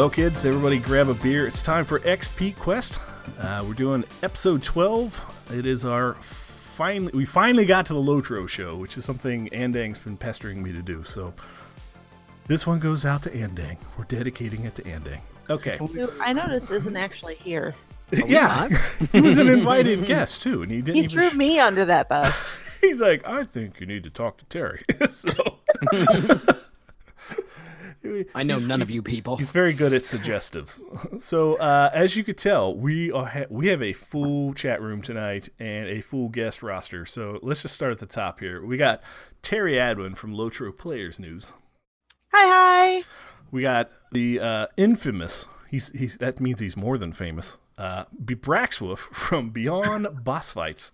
Well, kids, everybody grab a beer. It's time for XP Quest. We're doing episode 12. It is our we finally got to the Lotro show, which is something Andang's been pestering me to do. So this one goes out to Andang. We're dedicating it to Andang. Okay. I noticed isn't actually here. Yeah, he was an invited guest too, and he didn't. He threw me under that bus. He's like, I think you need to talk to Terry. So. I know none of you people. He's very good at suggestive. So as you could tell, we have a full chat room tonight and a full guest roster. So let's just start at the top here. We got Terry Adwin from Lotro Players News. Hi. We got the infamous. He's that means he's more than famous. Braxwolf from Beyond Boss Fights.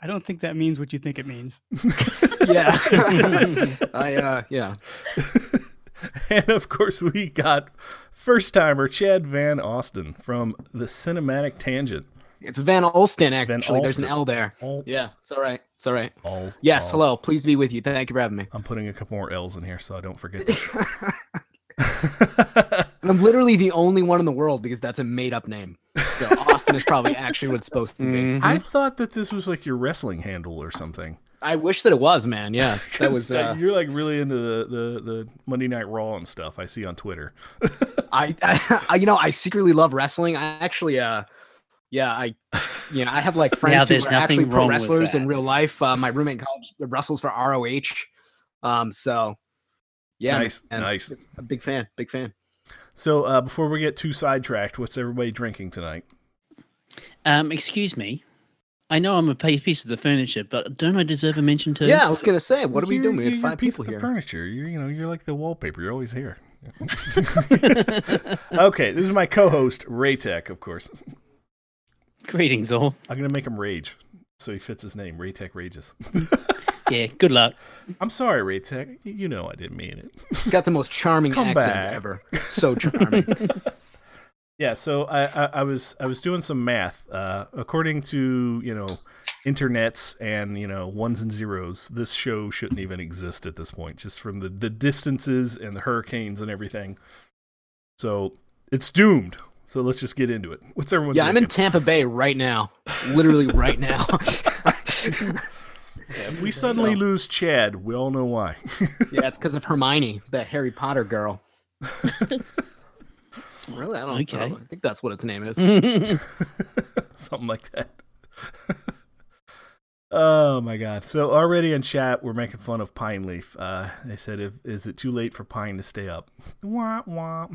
I don't think that means what you think it means. Yeah. Yeah. And of course, we got first timer Chad Van Alsten from the Cinematic Tangent. It's Van Alsten, actually. There's an L there. Yeah, it's all right. Yes, hello. Pleased to be with you. Thank you for having me. I'm putting a couple more L's in here so I don't forget. I'm literally the only one in the world because that's a made-up name. So Austin is probably actually what it's supposed to be. Mm-hmm. I thought that this was like your wrestling handle or something. I wish that it was, man. Yeah, that was. You're like really into the Monday Night Raw and stuff I see on Twitter. I secretly love wrestling. I actually, I have like friends who are actually pro wrestlers in real life. My roommate in college wrestles for ROH. Yeah, nice. A big fan. So before we get too sidetracked, what's everybody drinking tonight? Excuse me. I know I'm a piece of the furniture, but don't I deserve a mention too? Yeah, I was gonna say, what are we doing? We had five people here. Furniture, you're like the wallpaper. You're always here. Okay, this is my co-host Raytech, of course. Greetings, all. I'm gonna make him rage, so he fits his name. Raytech rages. Yeah, good luck. I'm sorry, Raytech. You know I didn't mean it. He's got the most charming accent ever. So charming. Yeah, so I was doing some math. According to internets and ones and zeros, this show shouldn't even exist at this point, just from the distances and the hurricanes and everything. So it's doomed. So let's just get into it. What's everyone? Yeah, I'm in Tampa Bay right now, literally right now. Yeah, if we suddenly lose Chad, we all know why. Yeah, it's because of Hermione, that Harry Potter girl. Really? I don't know. I think that's what its name is. Something like that. Oh, my God. So already in chat, we're making fun of Pine Leaf. They said, is it too late for Pine to stay up? Wah, wah.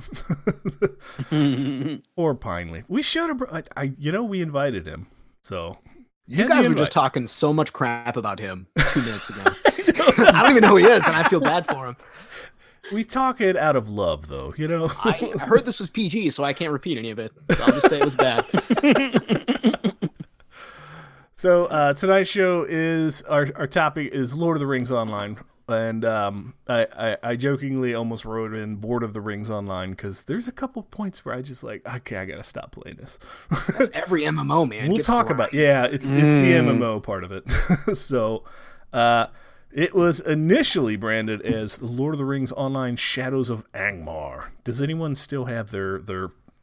Or Pine Leaf. We should have... we invited him, so... You guys were just talking so much crap about him 2 minutes ago. I don't even know who he is, and I feel bad for him. We talk it out of love, though, I heard this was PG, so I can't repeat any of it. So I'll just say it was bad. So tonight's show is, our topic is Lord of the Rings Online. And I jokingly almost wrote in Board of the Rings Online because there's a couple points where I just like, okay, I got to stop playing this. That's every MMO, man. We'll talk about it. Yeah, it's the MMO part of it. So it was initially branded as Lord of the Rings Online Shadows of Angmar. Does anyone still have their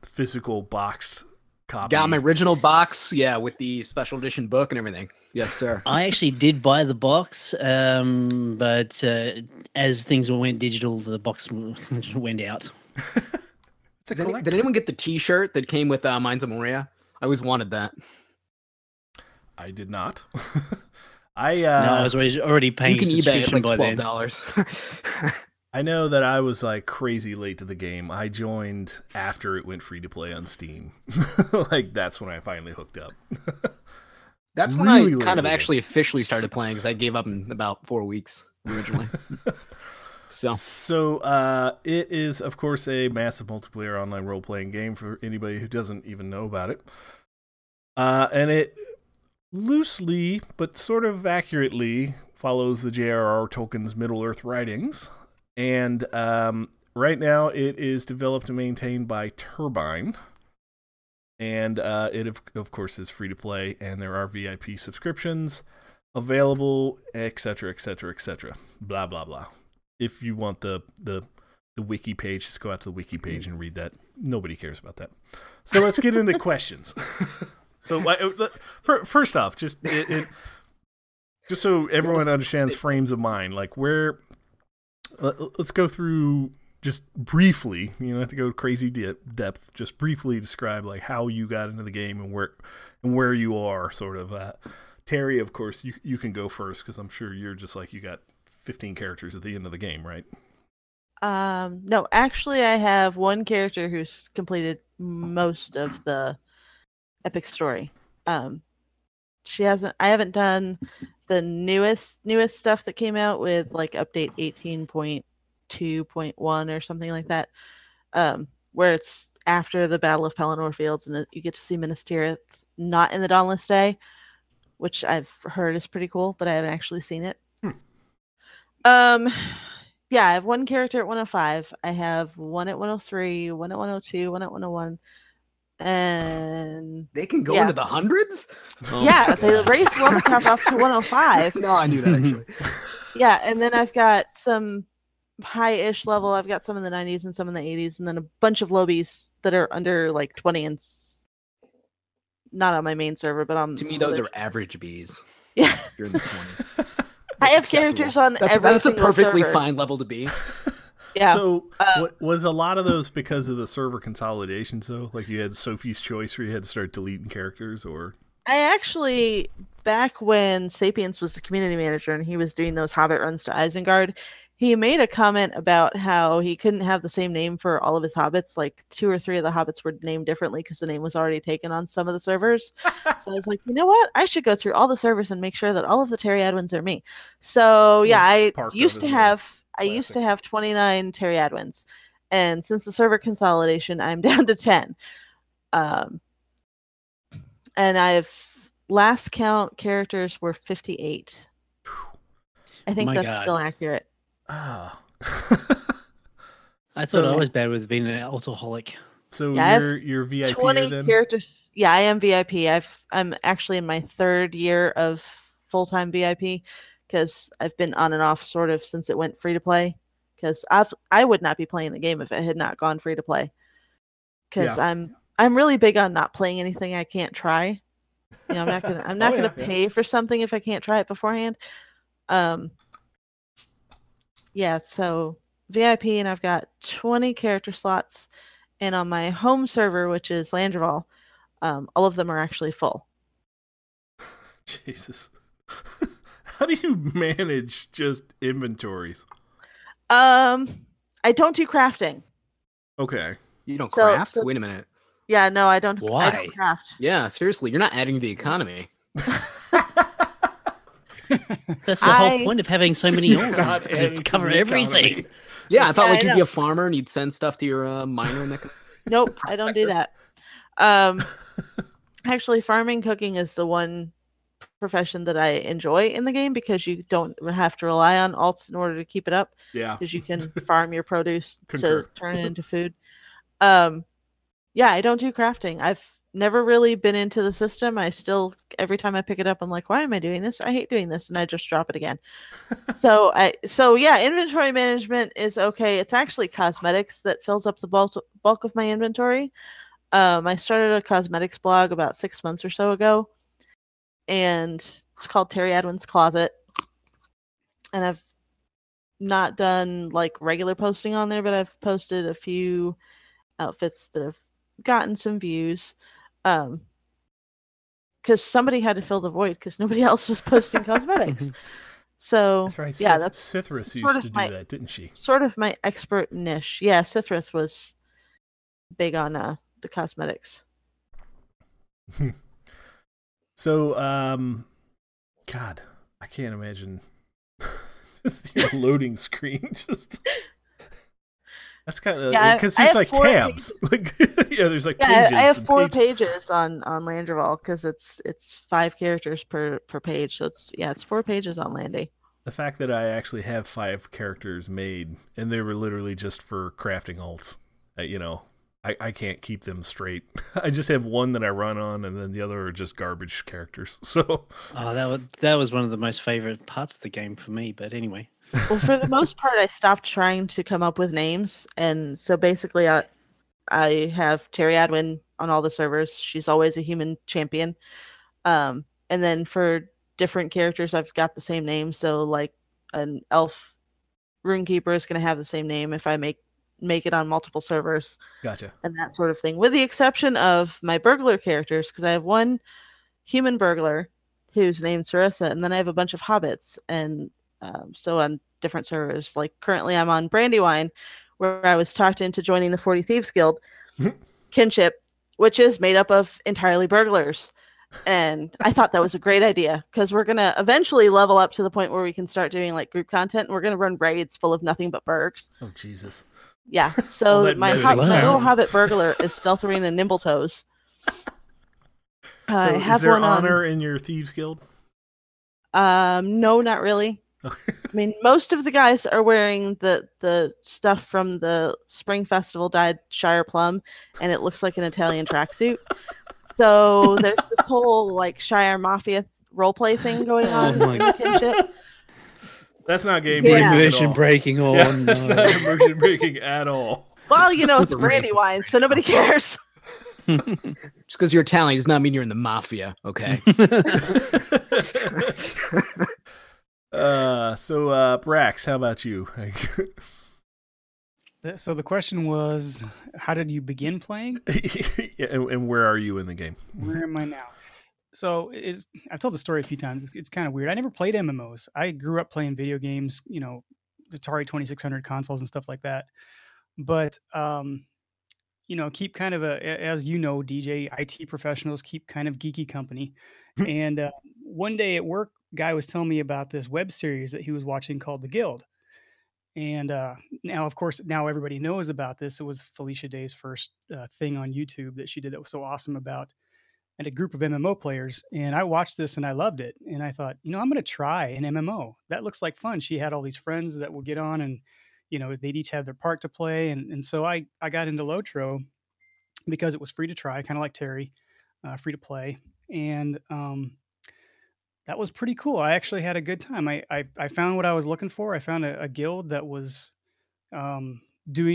physical boxed copy? Got my original box, yeah, with the special edition book and everything. Yes, sir. I actually did buy the box, but as things went digital, the box went out. Did anyone get the T-shirt that came with Mines of Moria? I always wanted that. I did not. I was already paying subscription eBay, like $12 by then. I know that I was like crazy late to the game. I joined after it went free to play on Steam. That's when I finally hooked up. That's when really I kind of actually officially started playing because I gave up in about 4 weeks originally. So it is, of course, a massive multiplayer online role-playing game for anybody who doesn't even know about it. And it loosely, but sort of accurately, follows the J.R.R. Tolkien's Middle-earth writings. And right now it is developed and maintained by Turbine. And it, of course, is free to play, and there are VIP subscriptions available, et cetera, et cetera, et cetera. Blah, blah, blah. If you want the the wiki page. Just go out to the wiki page and read that. Nobody cares about that. So let's get into questions. So first off, just so everyone understands frames of mind, like where let's go through just briefly, you don't have to go crazy depth, just briefly describe like how you got into the game and where you are sort of. Terry, of course, you can go first because I'm sure you're just like, you got 15 characters at the end of the game, right? No, actually I have one character who's completed most of the epic story. I haven't done the newest stuff that came out with like update 18.2.1 or something like that, where it's after the Battle of Pelennor Fields and you get to see Minas Tirith not in the Dawnless Day, which I've heard is pretty cool, but I haven't actually seen it. Yeah, I have one character at 105. I have one at 103, one at 102, one at 101. And they can go into the hundreds? Oh yeah, they raised Robocop off to 105. No, I knew that actually. Yeah, and then I've got some high-ish level. I've got some in the 90s and some in the 80s, and then a bunch of lobies that are under like 20 and not on my main server, but on. To me, those are average bees. Yeah, you're in the 20s. I have characters on every single server. That's a perfectly fine level to be. Yeah. So was a lot of those because of the server consolidations though? Like you had Sophie's Choice where you had to start deleting characters or? I actually, back when Sapience was the community manager and he was doing those Hobbit runs to Isengard, he made a comment about how he couldn't have the same name for all of his Hobbits. Like 2 or 3 of the Hobbits were named differently because the name was already taken on some of the servers. So I was like, you know what? I should go through all the servers and make sure that all of the Terry Adwins are me. So it's used to have 29 Terry Adwins, and since the server consolidation, I'm down to 10. And I've last count characters were 58. I think still accurate. Ah, that's what I was bad with being an alcoholic. So yeah, you're VIP. 20 then? Characters. Yeah, I am VIP. I'm actually in my 3rd year of full-time VIP. Because I've been on and off sort of since it went free to play. Because I would not be playing the game if it had not gone free to play. Because I'm really big on not playing anything I can't try. You know, I'm not gonna pay for something if I can't try it beforehand. Yeah, so VIP, and I've got 20 character slots, and on my home server, which is Landreval, all of them are actually full. Jesus. How do you manage just inventories? I don't do crafting. Okay. You don't craft? Wait a minute. Yeah, no, I don't. Why? I don't craft. Yeah, seriously, you're not adding to the economy. That's the whole point of having so many oils to cover everything. Yeah, I thought you'd be a farmer and you'd send stuff to your miner. Nope, I don't do that. Actually, farming, cooking is the one profession that I enjoy in the game because you don't have to rely on alts in order to keep it up. Yeah, because you can farm your produce to turn it into food. Yeah, I don't do crafting. I've never really been into the system. I still, every time I pick it up, I'm like, why am I doing this? I hate doing this, and I just drop it again. So inventory management is okay. It's actually cosmetics that fills up the bulk of my inventory. I started a cosmetics blog about 6 months or so ago. And it's called Terry Adwin's Closet. And I've not done like regular posting on there, but I've posted a few outfits that have gotten some views. Because somebody had to fill the void because nobody else was posting cosmetics. So that's right. Yeah, Sithris used to do that, didn't she? Sort of my expert niche. Yeah, Sithris was big on the cosmetics. So, God, I can't imagine the loading screen. Just that's kind of because there's like tabs. Like there's like pages. I have 4 pages on Landreval because it's 5 characters per page. So it's 4 pages on Landy. The fact that I actually have 5 characters made and they were literally just for crafting alts, I can't keep them straight. I just have one that I run on, and then the other are just garbage characters. So that was one of the most favorite parts of the game for me. But anyway, Well, for the most part, I stopped trying to come up with names, and so basically I have Terry Adwin on all the servers. She's always a human champion. And then for different characters, I've got the same name. So like an elf runekeeper is going to have the same name if I make it on multiple servers. Gotcha. And that sort of thing, with the exception of my burglar characters, because I have one human burglar who's named Sarissa, and then I have a bunch of hobbits, and so on different servers. Like currently I'm on Brandywine, where I was talked into joining the 40 Thieves Guild kinship, which is made up of entirely burglars. And I thought that was a great idea, because we're going to eventually level up to the point where we can start doing like group content, and we're going to run raids full of nothing but burgs. Oh, Jesus. Yeah. So my little hobbit burglar is Stealth Arena Nimbletoes. So is there honor in your Thieves Guild? No, not really. I mean, most of the guys are wearing the stuff from the Spring Festival dyed Shire Plum, and it looks like an Italian tracksuit. So there's this whole like Shire Mafia roleplay thing going on. Oh my God. That's not game immersion breaking. Oh, yeah, that's not immersion breaking at all. Well, you know, it's Brandywine, so nobody cares. Just because you're Italian does not mean you're in the mafia, okay? So Brax, how about you? So the question was, how did you begin playing? Yeah, and where are you in the game? Where am I now? So I've told the story a few times. It's kind of weird. I never played MMOs. I grew up playing video games, you know, Atari 2600 consoles and stuff like that. But you know, keep kind of as you know, DJ, IT professionals keep kind of geeky company. And one day at work, guy was telling me about this web series that he was watching called The Guild. And now everybody knows about this. It was Felicia Day's first thing on YouTube that she did that was so awesome about, and a group of MMO players. And I watched this and I loved it. And I thought, you know, I'm going to try an MMO. That looks like fun. She had all these friends that will get on, and you know, they'd each have their part to play. And so I got into Lotro because it was free to try, kind of like Terry, free to play. And that was pretty cool. I actually had a good time. I found what I was looking for. I found a guild that was doing,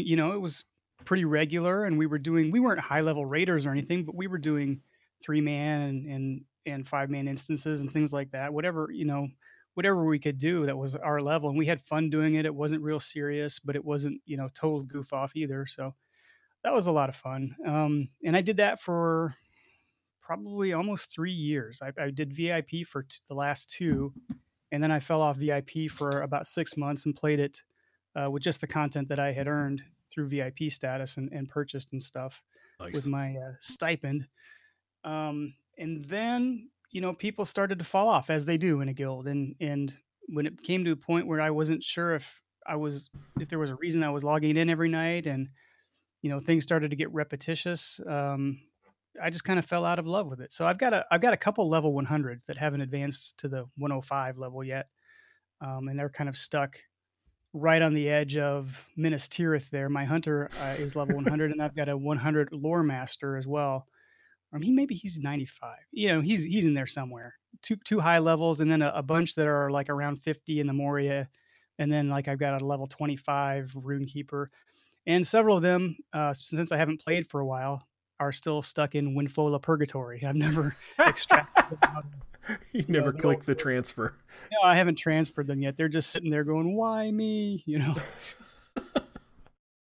you know, it was pretty regular, and we weren't high level raiders or anything, but we were doing 3-man and 5-man instances and things like that. Whatever we could do that was our level, and we had fun doing it. It wasn't real serious, but it wasn't, you know, total goof off either. So that was a lot of fun. And I did that for probably almost 3 years. I did VIP for the last two, and then I fell off VIP for about 6 months and played it with just the content that I had earned through VIP status and purchased and stuff. Nice. With my stipend. And then, you know, people started to fall off, as they do in a guild. And when it came to a point where I wasn't sure if there was a reason I was logging in every night, and, you know, things started to get repetitious, I just kind of fell out of love with it. So I've got a couple level 100s that haven't advanced to the 105 level yet. And they're kind of stuck right on the edge of Minas Tirith there. My hunter is level 100, and I've got a 100 lore master as well. I mean, maybe he's 95. You know, he's in there somewhere. Two high levels, and then a bunch that are like around 50 in the Moria, and then like I've got a level 25 Runekeeper, and several of them, since I haven't played for a while, are still stuck in Winfola Purgatory. I've never extracted them out. You never clicked the transfer. No, I haven't transferred them yet. They're just sitting there going, "Why me?" You know.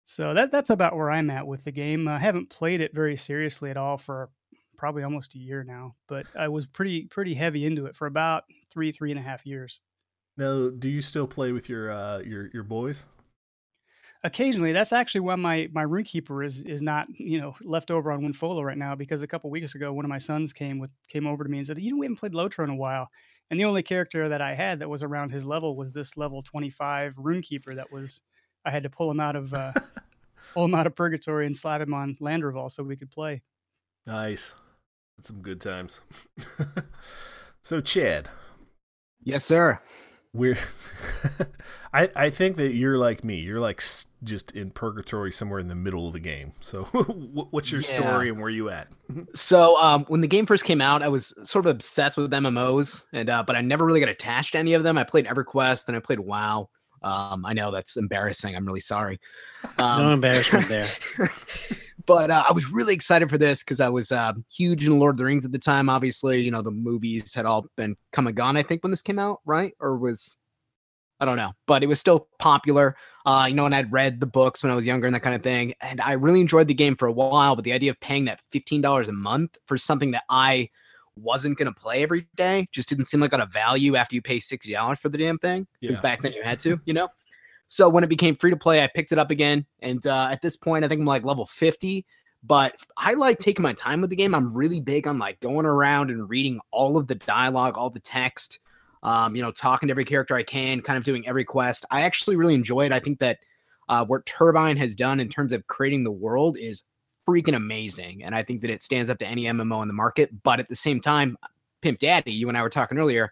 So that's about where I'm at with the game. I haven't played it very seriously at all for probably almost a year now, but I was pretty heavy into it for about three and a half years. Now, do you still play with your boys? Occasionally. That's actually why my Runekeeper is not, you know, left over on Winfola right now, because a couple weeks ago one of my sons came over to me and said, "You know, we haven't played Lotro in a while." And the only character that I had that was around his level was this level 25 Runekeeper that was, I had to pull him out of purgatory and slap him on Landreval so we could play. Nice. That's some good times. So Chad. Yes, sir. I think that you're like me. You're like just in purgatory somewhere in the middle of the game. So what's your story and where you at? So when the game first came out, I was sort of obsessed with MMOs, and but I never really got attached to any of them. I played EverQuest and I played WoW. I know that's embarrassing. I'm really sorry. No embarrassment there. But I was really excited for this because I was huge in Lord of the Rings at the time. Obviously, you know, the movies had all been come and gone, I think, when this came out, right? Or was... I don't know, but it was still popular, you know, and I'd read the books when I was younger and that kind of thing. And I really enjoyed the game for a while, but the idea of paying that $15 a month for something that I wasn't going to play every day just didn't seem like a value after you pay $60 for the damn thing. Because back then you had to, you know? So when it became free to play, I picked it up again. And at this point, I think I'm like level 50, but I like taking my time with the game. I'm really big on like going around and reading all of the dialogue, all the text, you know, talking to every character I can, kind of doing every quest. I actually really enjoy it. I think that what Turbine has done in terms of creating the world is freaking amazing. And I think that it stands up to any MMO in the market. But at the same time, Pimp Daddy, you and I were talking earlier,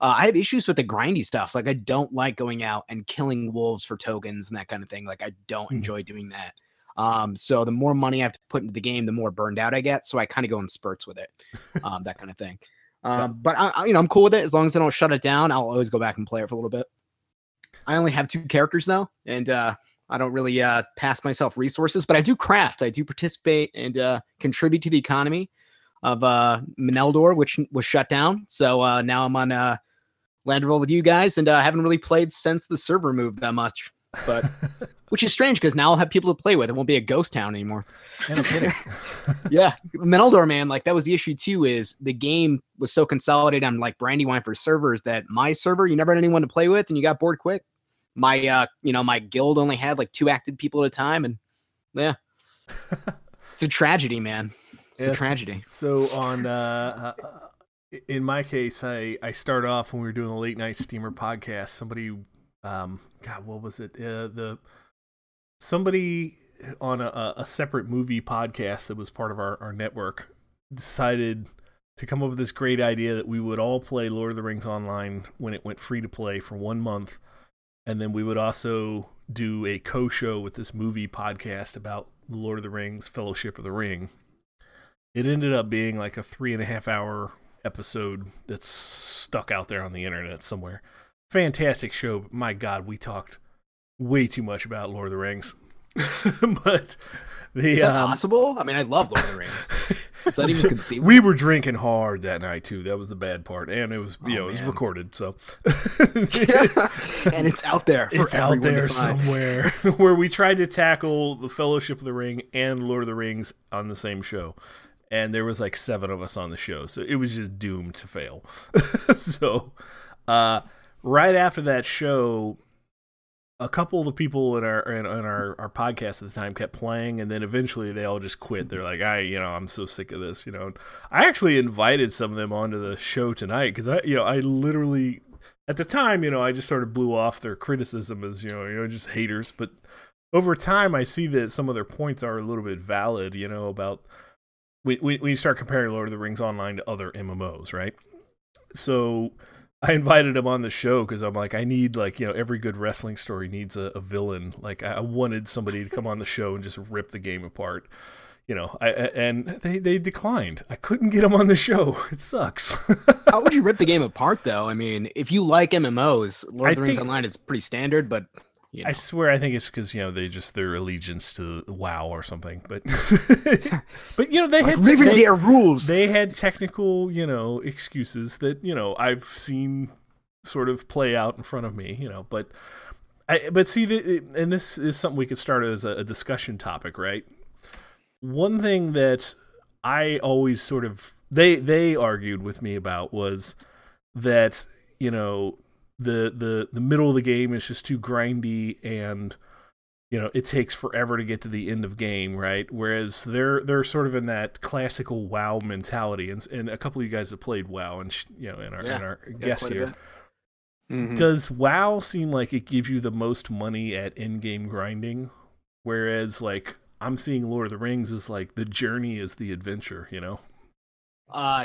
I have issues with the grindy stuff. Like, I don't like going out and killing wolves for tokens and that kind of thing. Like, I don't enjoy doing that. So the more money I have to put into the game, the more burned out I get. So I kind of go in spurts with it, that kind of thing. But I, you know, I'm cool with it. As long as I don't shut it down, I'll always go back and play it for a little bit. I only have 2 characters though. And, I don't really, pass myself resources, but I do craft. I do participate and, contribute to the economy of, Mineldor, which was shut down. So, now I'm on, Landerville with you guys. And I haven't really played since the server moved that much, but which is strange because now I'll have people to play with. It won't be a ghost town anymore. Yeah, no kidding. Yeah. Mineldor, man, like that was the issue too, is the game was so consolidated on like Brandywine for servers that my server, you never had anyone to play with and you got bored quick. My, you know, my guild only had like 2 active people at a time. And yeah, it's a tragedy, man. It's a tragedy. So on, in my case, I start off when we were doing the late night steamer podcast, somebody, God, what was it? Somebody on a separate movie podcast that was part of our network decided to come up with this great idea that we would all play Lord of the Rings Online when it went free to play for 1 month. And then we would also do a co-show with this movie podcast about Lord of the Rings, Fellowship of the Ring. It ended up being like a 3.5 hour episode that's stuck out there on the internet somewhere. Fantastic show, but my God, we talked way too much about Lord of the Rings. But the, is that possible? I mean, I love Lord of the Rings. Is that even conceivable? We were drinking hard that night too. That was the bad part, and it was it was recorded, so and it's out there. It's out there somewhere. Where we tried to tackle the Fellowship of the Ring and Lord of the Rings on the same show. And there was like 7 of us on the show, so it was just doomed to fail. So, right after that show, a couple of the people in our podcast at the time kept playing, and then eventually they all just quit. They're like, I'm so sick of this, you know. And I actually invited some of them onto the show tonight because I literally at the time, I just sort of blew off their criticism as just haters. But over time, I see that some of their points are a little bit valid, about when you start comparing Lord of the Rings Online to other MMOs, right? So I invited him on the show because I'm like, I need every good wrestling story needs a villain. Like I wanted somebody to come on the show and just rip the game apart, and they declined. I couldn't get them on the show. It sucks. How would you rip the game apart though? I mean, if you like MMOs, Lord of the Rings Online is pretty standard, but I swear, I think it's because their allegiance to WoW or something, but they had Rivendare rules. They had technical excuses that I've seen sort of play out in front of me, but see, and this is something we could start as a discussion topic, right? One thing that I always sort of they argued with me about was that the middle of the game is just too grindy and it takes forever to get to the end of game, right? Whereas they're sort of in that classical WoW mentality, and a couple of you guys have played WoW and in our guest here. Mm-hmm. Does WoW seem like it gives you the most money at end game grinding? Whereas I'm seeing Lord of the Rings is like the journey is the adventure,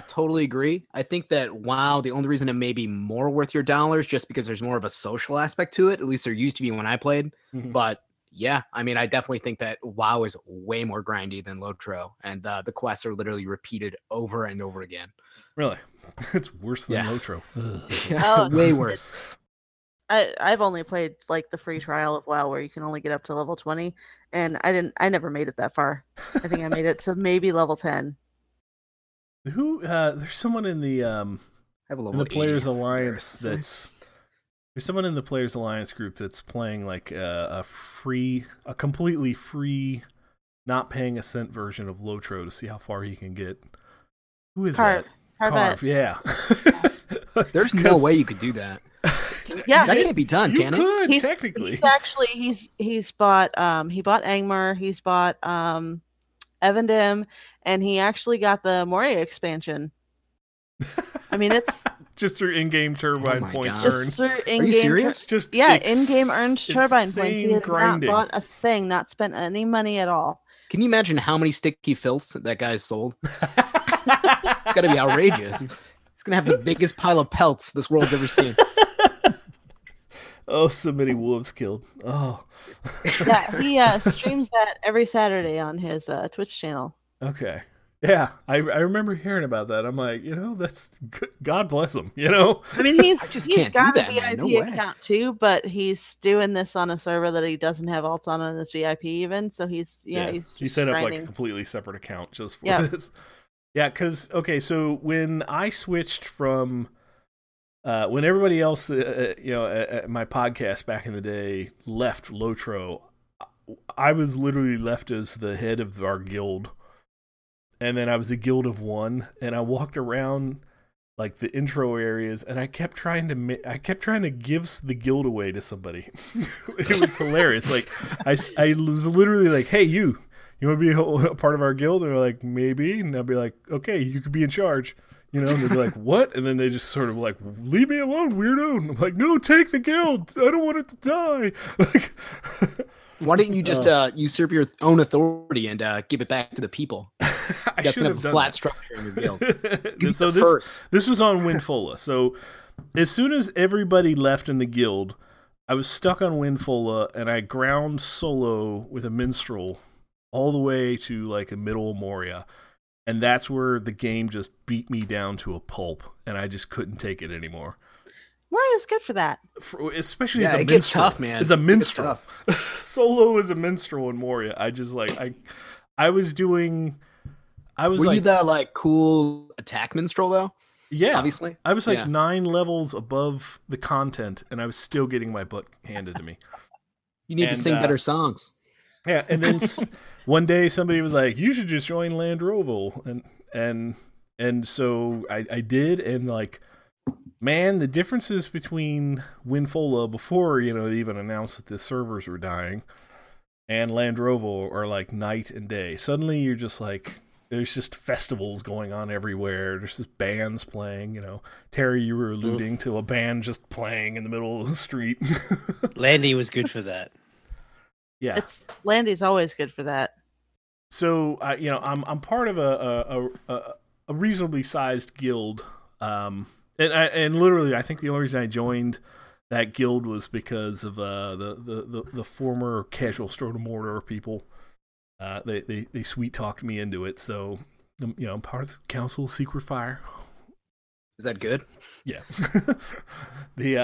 Totally agree. I think that WoW, the only reason it may be more worth your dollars just because there's more of a social aspect to it. At least there used to be when I played. Mm-hmm. But yeah, I mean, I definitely think that WoW is way more grindy than Lotro, and the quests are literally repeated over and over again. Really? It's worse than Lotro. Way worse. I've only played like the free trial of WoW where you can only get up to level 20, and I never made it that far. I think I made it to maybe level 10. Who there's someone in the Players Alliance there's someone in the Players Alliance group that's playing like a completely free, not paying a cent version of Lotro to see how far he can get. Who is that? Carve, yeah. There's no way you could do that. Yeah, that can't be done, can it? You could, technically. He bought Angmar, he's bought Evandim, and he actually got the Moria expansion. I mean, it's just through in-game turbine points earned. Are you serious? In-game earned turbine points. He has not bought a thing, not spent any money at all. Can you imagine how many sticky filths that guy's sold? It's got to be outrageous. He's gonna have the biggest pile of pelts this world's ever seen. Oh, so many wolves killed. Oh. Yeah, he streams that every Saturday on his Twitch channel. Okay. Yeah, I remember hearing about that. I'm like, that's good. God bless him, I mean, he's got a VIP account too, but he's doing this on a server that he doesn't have alts on his VIP even, so he set up like a completely separate account just for this. Yeah, because, so when I switched from when everybody else, at my podcast back in the day left Lotro, I was literally left as the head of our guild. And then I was a guild of one, and I walked around like the intro areas, and I kept trying to give the guild away to somebody. It was hilarious. Like I was literally like, "Hey, you want to be a part of our guild?" And they're like, "Maybe." And I'll be like, "Okay, you could be in charge." And they'd be like, "What?" And then they just sort of like, "Leave me alone, weirdo." And I'm like, "No, take the guild. I don't want it to die." Like, why didn't you just usurp your own authority and give it back to the people? I should have done a flat structure in your guild. So this was on Windfola. So as soon as everybody left in the guild, I was stuck on Windfola, and I ground solo with a minstrel all the way to like a middle Moria. And that's where the game just beat me down to a pulp, and I just couldn't take it anymore. Moria's good for that. Especially as a minstrel. Gets tough, man. As a minstrel. Solo as a minstrel in Moria. I just like, I was doing, I was Were you that like cool attack minstrel though? Yeah. Obviously. I was like 9 levels above the content, and I was still getting my butt handed to me. You need to sing better songs. Yeah, and then one day somebody was like, "You should just join Landroval," and so I did, and like, man, the differences between Winfola before they even announced that the servers were dying, and Landroval are like night and day. Suddenly, you're just like, there's just festivals going on everywhere. There's just bands playing. Terry, you were alluding to a band just playing in the middle of the street. Landy was good for that. Yeah, Landy's always good for that. So I'm part of a reasonably sized guild, and literally I think the only reason I joined that guild was because of the former casual Strotomortar people. They sweet talked me into it, so I'm part of the Council of Secret Fire. Is that good? Yeah.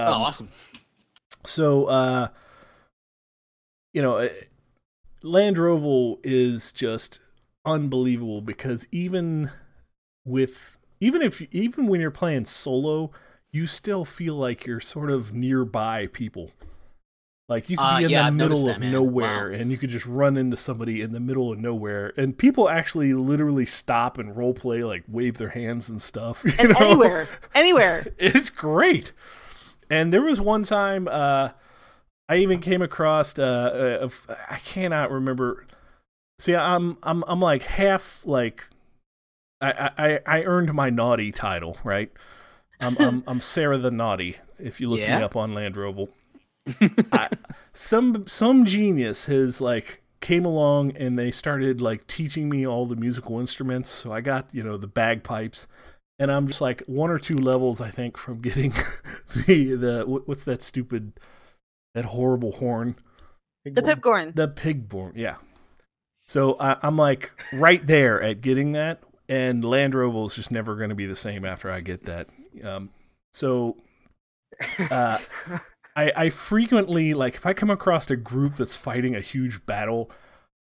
Awesome. So. Landroval is just unbelievable because even when you're playing solo, you still feel like you're sort of nearby people. Like you could be in the middle of nowhere, and you could just run into somebody in the middle of nowhere, and people actually literally stop and role play, like wave their hands and stuff. Anywhere, it's great. And there was one time, I even came across I cannot remember. See, I'm like half like I earned my naughty title, right? I'm Sarah the Naughty. If you look me up on Landroval, some genius has like came along and they started like teaching me all the musical instruments. So I got the bagpipes. And I'm just like one or two levels, I think, from getting what's that stupid. That horrible horn. The pigborn, yeah. So I'm like right there at getting that, and Landroval is just never going to be the same after I get that. So I frequently, like, if I come across a group that's fighting a huge battle,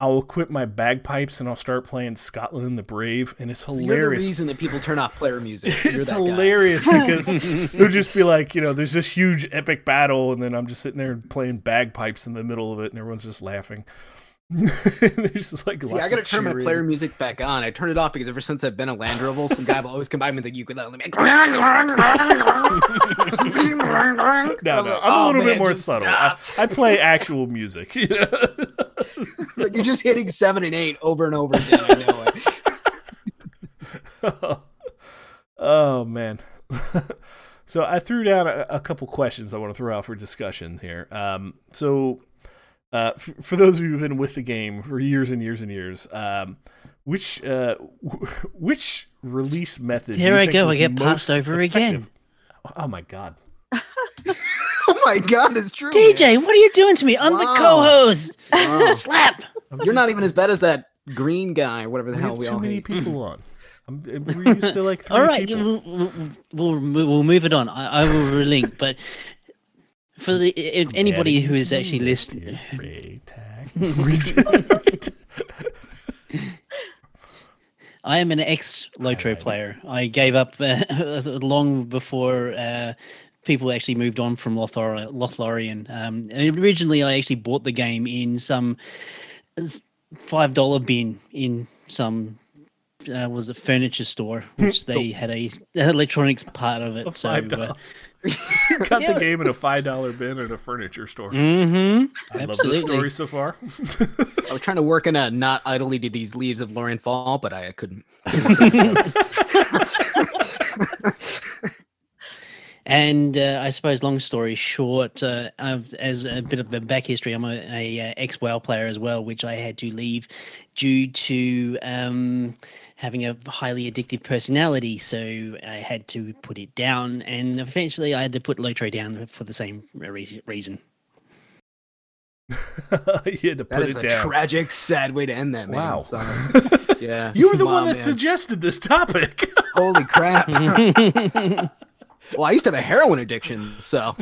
I'll equip my bagpipes and I'll start playing Scotland the Brave, and it's hilarious. So you're the reason that people turn off player music. It's hilarious because they'll just be like, you know, there's this huge epic battle, and then I'm just sitting there playing bagpipes in the middle of it, and everyone's just laughing. Just like, see, I gotta turn my player music back on. I turned it off because ever since I've been a land rover, some guy will always come by me and think you could let me. No, I'm a little bit more subtle. I play actual music. You know? Like, you're just hitting 7 and 8 over and over again. I know it. Oh man. So I threw down a couple questions I want to throw out for discussion here. For those of you who've been with the game for years and years and years, which release method? Here I go. I get passed over again. Oh my god! Oh my god! It's true. DJ, man. What are you doing to me? I'm the co-host. Wow. Slap! You're not even as bad as that green guy. Whatever the hell we all hate. Too many people on. We're used to like. All right, we'll move it on. I will relink, but. For the anybody who is actually listening, I am an ex-Lotro player. I gave up long before people actually moved on from Lothlorien. Originally, I actually bought the game in some $5 bin in some. Was a furniture store, which they had an electronics part of it. So you got the game in a $5 bin at a furniture store. Mm-hmm. I love this story so far. I was trying to work in a not idly do these leaves of Lorien fall, but I couldn't. And I suppose, long story short, as a bit of a back history, I'm a ex-WoW player as well, which I had to leave due to having a highly addictive personality. So I had to put it down, and eventually I had to put Lotro down for the same reason. You had to put it down. That is a tragic, sad way to end that, man. Wow. Sorry. Yeah. You were the one that suggested this topic. Holy crap. Well, I used to have a heroin addiction, so.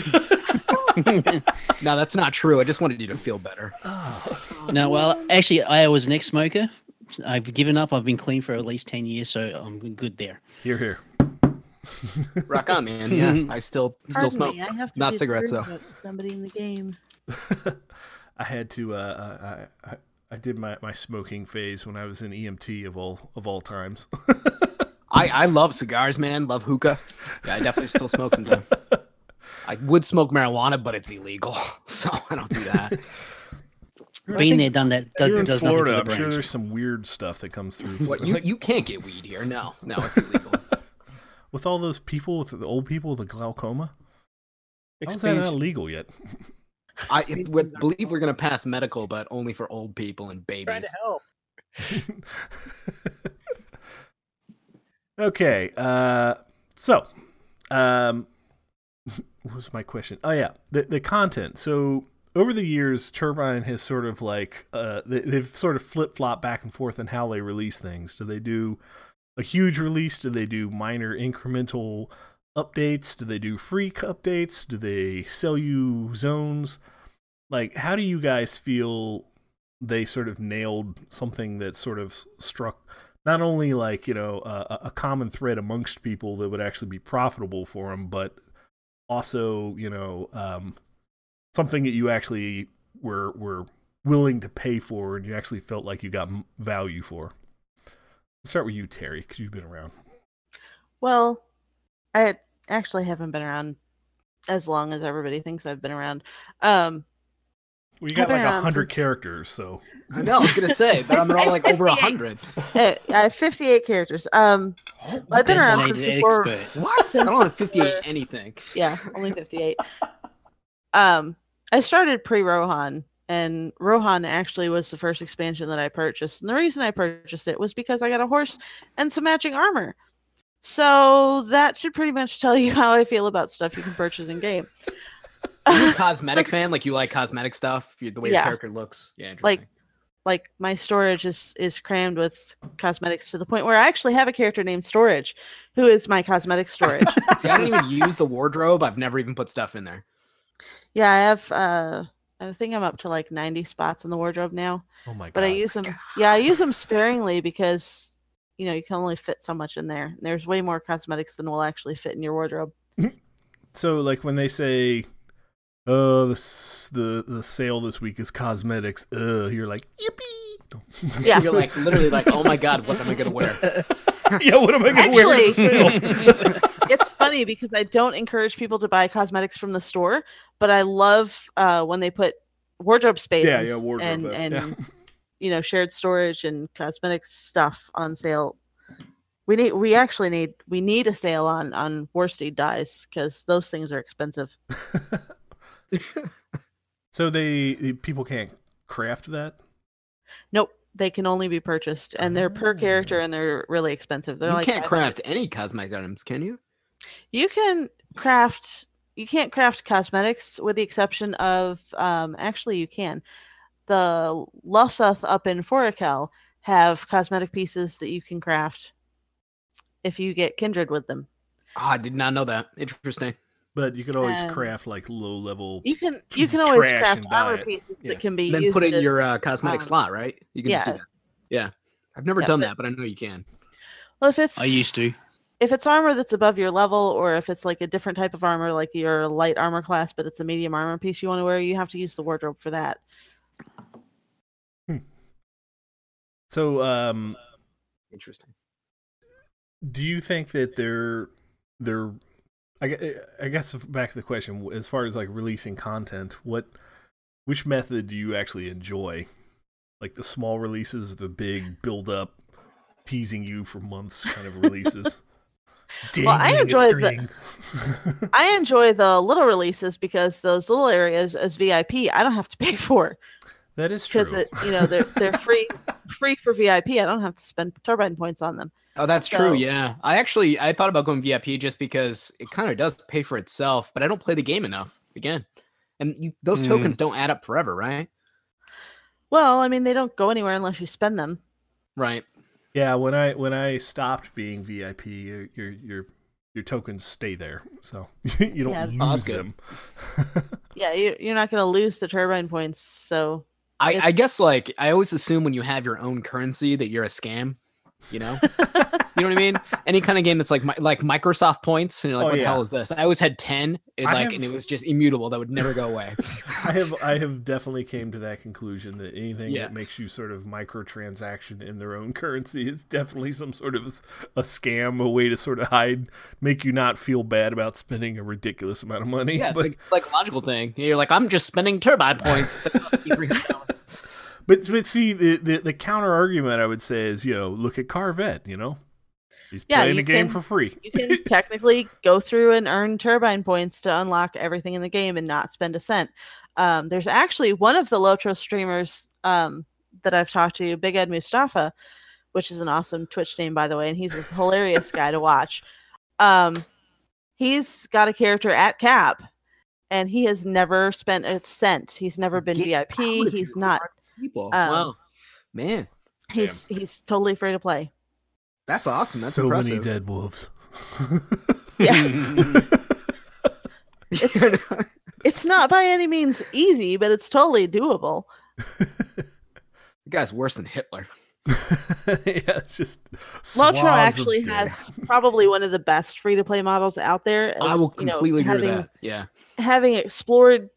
No, that's not true. I just wanted you to feel better. No, well, actually, I was an ex-smoker. I've given up. I've been clean for at least 10 years, so I'm good there. You're here. Rock on, man. Yeah, I still smoke. I have to not cigarettes, though. Somebody in the game. I had to. I did my smoking phase when I was an EMT of all times. I love cigars, man. Love hookah. Yeah, I definitely still smoke sometimes. I would smoke marijuana, but it's illegal, so I don't do that. Being there, done that. You're in Florida. I'm sure there's some weird stuff that comes through. What, you can't get weed here. No, it's illegal. With all those people, with the old people with the glaucoma, how's that not illegal yet? I believe we're gonna pass medical, but only for old people and babies. Trying to help. Okay, so, what was my question? Oh, yeah, the content. So, over the years, Turbine has sort of like, they've sort of flip-flopped back and forth on how they release things. Do they do a huge release? Do they do minor incremental updates? Do they do freak updates? Do they sell you zones? Like, how do you guys feel they sort of nailed something that sort of struck... not only like, you know, a common thread amongst people that would actually be profitable for them, but also, you know, something that you actually were willing to pay for and you actually felt like you got value for. Let's start with you, Terry, because you've been around. Well, I actually haven't been around as long as everybody thinks I've been around. We got like 100 characters, so... I know, I was going to say, but I'm all like over 100. I have 58 characters. I've been around since before... What? I don't have 58 anything. Yeah, only 58. I started pre-Rohan, and Rohan actually was the first expansion that I purchased. And the reason I purchased it was because I got a horse and some matching armor. So that should pretty much tell you how I feel about stuff you can purchase in-game. Are you a cosmetic fan? Like, you like cosmetic stuff? The way your character looks? Yeah, like my storage is crammed with cosmetics to the point where I actually have a character named Storage, who is my cosmetic storage. See, I don't even use the wardrobe. I've never even put stuff in there. Yeah, I think I'm up to like 90 spots in the wardrobe now. Oh my god. But I use them. Yeah, I use them sparingly because you can only fit so much in there. And there's way more cosmetics than will actually fit in your wardrobe. So like when they say, "Oh, the sale this week is cosmetics," you're like, "Yippee!" Yeah. You're like literally like, "Oh my god, what am I gonna wear?" Yeah, what am I gonna wear for the sale? It's funny because I don't encourage people to buy cosmetics from the store, but I love when they put wardrobe space and shared storage and cosmetics stuff on sale. We need a sale on worsted dyes because those things are expensive. So people can't craft that? Nope. They can only be purchased, and they're per character, and they're really expensive. They're can't craft any cosmetic items, can you? You can't craft cosmetics with the exception of actually you can. The Losoth up in Forakel have cosmetic pieces that you can craft if you get kindred with them. Oh, I did not know that. Interesting. But you can always craft like low level. You can always craft armor pieces that can be used. Then put it in your cosmetic slot, right? You can just do that. Yeah. I've never done that, but I know you can. Well, If it's armor that's above your level, or if it's like a different type of armor, like your light armor class, but it's a medium armor piece you want to wear, you have to use the wardrobe for that. Hmm. So, interesting. Do you think that they're I guess back to the question, as far as like releasing content, which method do you actually enjoy? Like the small releases, or the big build up, teasing you for months kind of releases. Well, I enjoy the little releases because those little areas as VIP I don't have to pay for. That is true. Because they're free for VIP. I don't have to spend turbine points on them. Oh, that's true. Yeah, I thought about going VIP just because it kind of does pay for itself, but I don't play the game enough again, and those tokens don't add up forever, right? Well, I mean, they don't go anywhere unless you spend them. Right. Yeah, when I stopped being VIP, your tokens stay there, so you don't lose them. Yeah, you're not going to lose the turbine points. So I guess like I always assume when you have your own currency that you're a scam. You know what I mean? Any kind of game that's like Microsoft points, and you're like, what the hell is this? I always had 10, and it was just immutable. That would never go away. I have definitely came to that conclusion that anything that makes you sort of microtransaction in their own currency is definitely some sort of a scam, a way to sort of hide, make you not feel bad about spending a ridiculous amount of money. Yeah, it's a psychological thing. You're like, I'm just spending turbine points. But see, the counter argument I would say is, look at Carvette, He's playing the game for free. You can technically go through and earn turbine points to unlock everything in the game and not spend a cent. There's actually one of the Lotro streamers that I've talked to, Big Ed Mustafa, which is an awesome Twitch name, by the way, and he's a hilarious guy to watch. He's got a character at Cap, and he has never spent a cent. He's never been VIP. He's not... People, wow, man, he's totally free to play. That's awesome. That's so impressive. Many dead wolves. Yeah, it's not by any means easy, but it's totally doable. The guy's worse than Hitler. It's just Lotro actually has probably one of the best free to play models out there. As, I will completely agree with that. Yeah, having explored,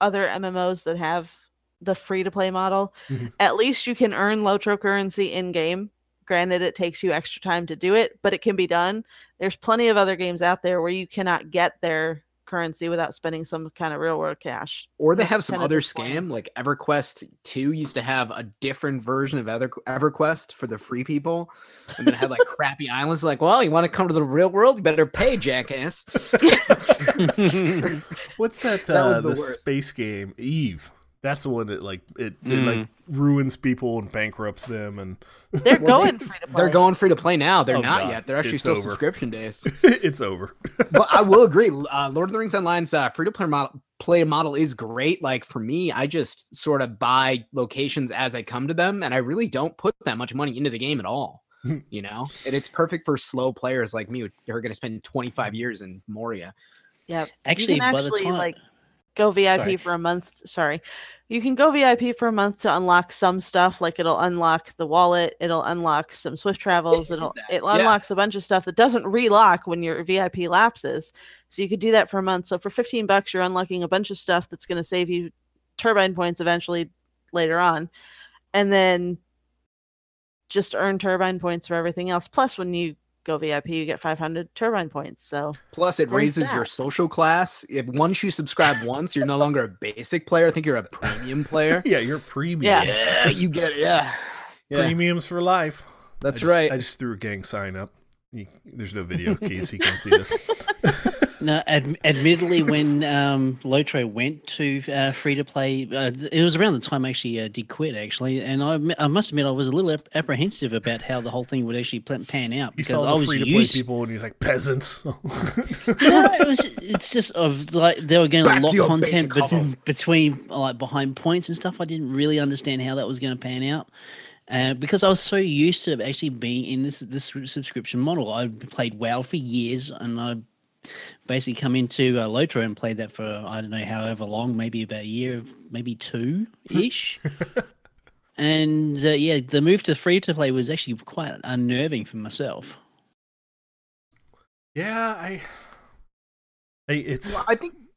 other MMOs that have the free-to-play model, at least you can earn Lotro currency in-game. Granted, it takes you extra time to do it, but it can be done. There's plenty of other games out there where you cannot get their currency without spending some kind of real-world cash. Or they have some other scam, like EverQuest 2 used to have a different version of EverQuest for the free people, and then it had like crappy islands. Like, well, you want to come to the real world? You better pay, jackass. What's that? The space game Eve. That's the one that it ruins people and bankrupts them. And they're going free to play. They're going free to play now. They're not yet. They're actually still subscription days. It's over. But I will agree. Lord of the Rings Online's free to play model is great. Like for me, I just sort of buy locations as I come to them, and I really don't put that much money into the game at all. And it's perfect for slow players like me who are going to spend 25 years in Moria. Yep. Actually, you can actually go VIP for a month. Sorry. You can go VIP for a month to unlock some stuff. Like it'll unlock the wallet. It'll unlock some Swift Travels. It unlocks a bunch of stuff that doesn't relock when your VIP lapses. So you could do that for a month. So for $15, you're unlocking a bunch of stuff that's going to save you turbine points eventually later on. And then just earn turbine points for everything else. Plus when you go VIP, you get 500 turbine points. So plus it raises your social class. If once you subscribe once, you're no longer a basic player. I think you're a premium player. Yeah, you're premium. Yeah, you get it. Yeah. Premiums for life. That's right. I just threw a gang sign up. There's no video, Keys. You can't see this. No, admittedly, when Lotro went to free to play, it was around the time I actually did quit, actually. And I must admit, I was a little apprehensive about how the whole thing would actually pan out. Because I was free to play people, and he's like, peasants. It's just like they were going to lock content between like behind points and stuff. I didn't really understand how that was going to pan out. Because I was so used to actually being in this subscription model. I played WoW for years, and I basically come into Lotro and played that for, I don't know, however long, maybe about a year, maybe two-ish. And, the move to free-to-play was actually quite unnerving for myself. Yeah, I think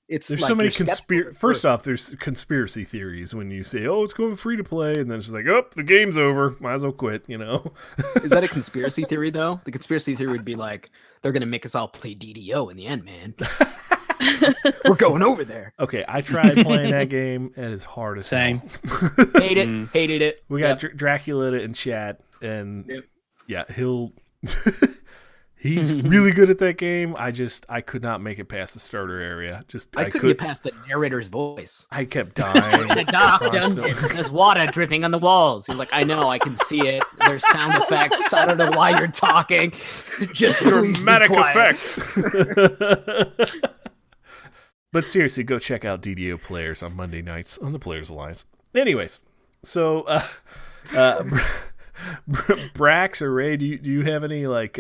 it's there's like so many First off, there's conspiracy theories when you say, "Oh, it's going free to play," and then it's just like, "Oh, the game's over. Might as well quit." You know? Is that a conspiracy theory though? The conspiracy theory would be like, "They're going to make us all play DDO in the end, man." We're going over there. Okay, I tried playing that game, and it's hard as hell. Hated it. We got Dracula in chat, and he's really good at that game. I could not make it past the starter area. I couldn't get past the narrator's voice. I kept dying. There's water dripping on the walls. You're like, I know, I can see it. There's sound effects. I don't know why you're talking. Just dramatic effect. But seriously, go check out DDO Players on Monday nights on the Players Alliance. Anyways, so Brax or Ray, do you have any like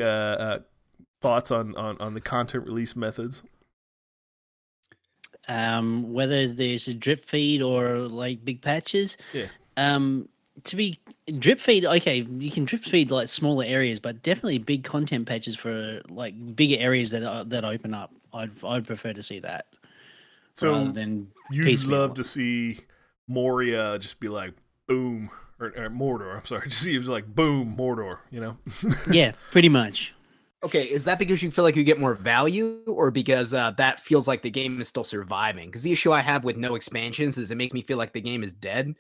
thoughts on the content release methods? Whether there's a drip feed or like big patches. Yeah. To be drip feed, okay, you can drip feed like smaller areas, but definitely big content patches for like bigger areas that open up. I'd prefer to see that. So then you'd love to see Moria just be like boom. Or Mordor, I'm sorry. Just seems like, boom, Mordor, you know? Yeah, pretty much. Okay, is that because you feel like you get more value or because that feels like the game is still surviving? Because the issue I have with no expansions is it makes me feel like the game is dead,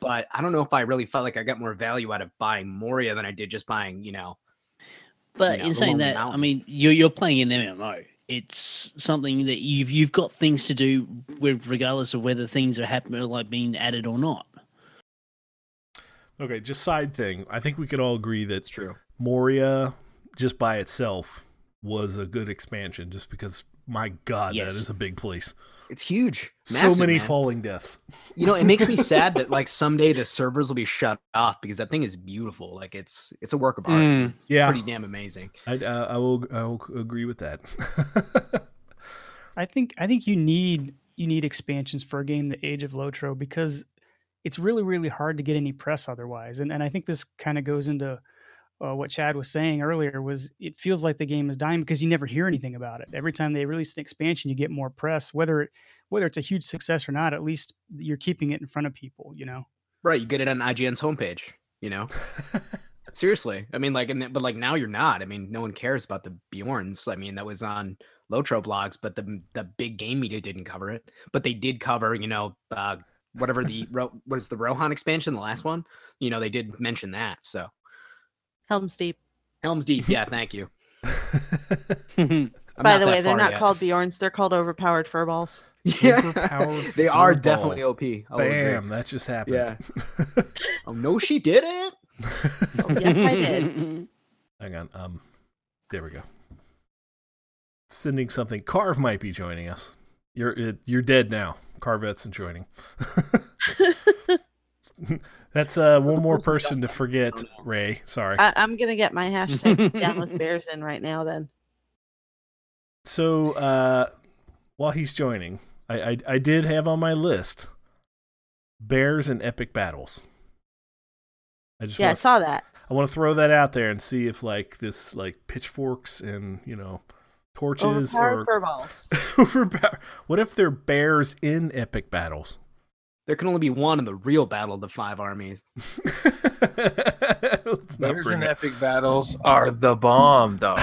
but I don't know if I really felt like I got more value out of buying Moria than I did just buying, you know. But in saying that, I mean, you're playing an MMO. It's something that you've got things to do with regardless of whether things are happening, like being added or not. Okay, just side thing. I think we could all agree that true. Moria, just by itself, was a good expansion just because, my God, That is a big place. It's huge. Massive, so many falling deaths. You know, it makes me sad that, like, someday the servers will be shut off because that thing is beautiful. Like, it's a work of art. It's pretty damn amazing. I will agree with that. I think you need expansions for a game the age of Lotro because it's really, really hard to get any press otherwise. And I think this kind of goes into what Chad was saying earlier was it feels like the game is dying because you never hear anything about it. Every time they release an expansion, you get more press, whether it's a huge success or not, at least you're keeping it in front of people, you know? Right. You get it on IGN's homepage, you know? Seriously. I mean, like, but like now you're not. I mean, no one cares about the Bjorns. I mean, that was on Lotro blogs, but the big game media didn't cover it, but they did cover, you know, whatever what is the Rohan expansion, the last one? You know, they did mention that, so. Helm's Deep, yeah, thank you. By the way, they're not called Bjorns, they're called overpowered furballs. Yeah, they are definitely OP. Bam, that just happened. Yeah. Oh, no, she didn't? Oh, yes, I did. Hang on, there we go. Sending something. Carve might be joining us. You're dead now. Carvettes and joining. That's one more person to forget, Ray. Sorry. I'm going to get my hashtag Down with Bears in right now then. So while he's joining, I did have on my list bears and epic battles. I saw that. I want to throw that out there and see if like pitchforks and torches or overpower. What if they're bears in epic battles? There can only be one in the real battle of the five armies. Bears in epic battles are the bomb, though.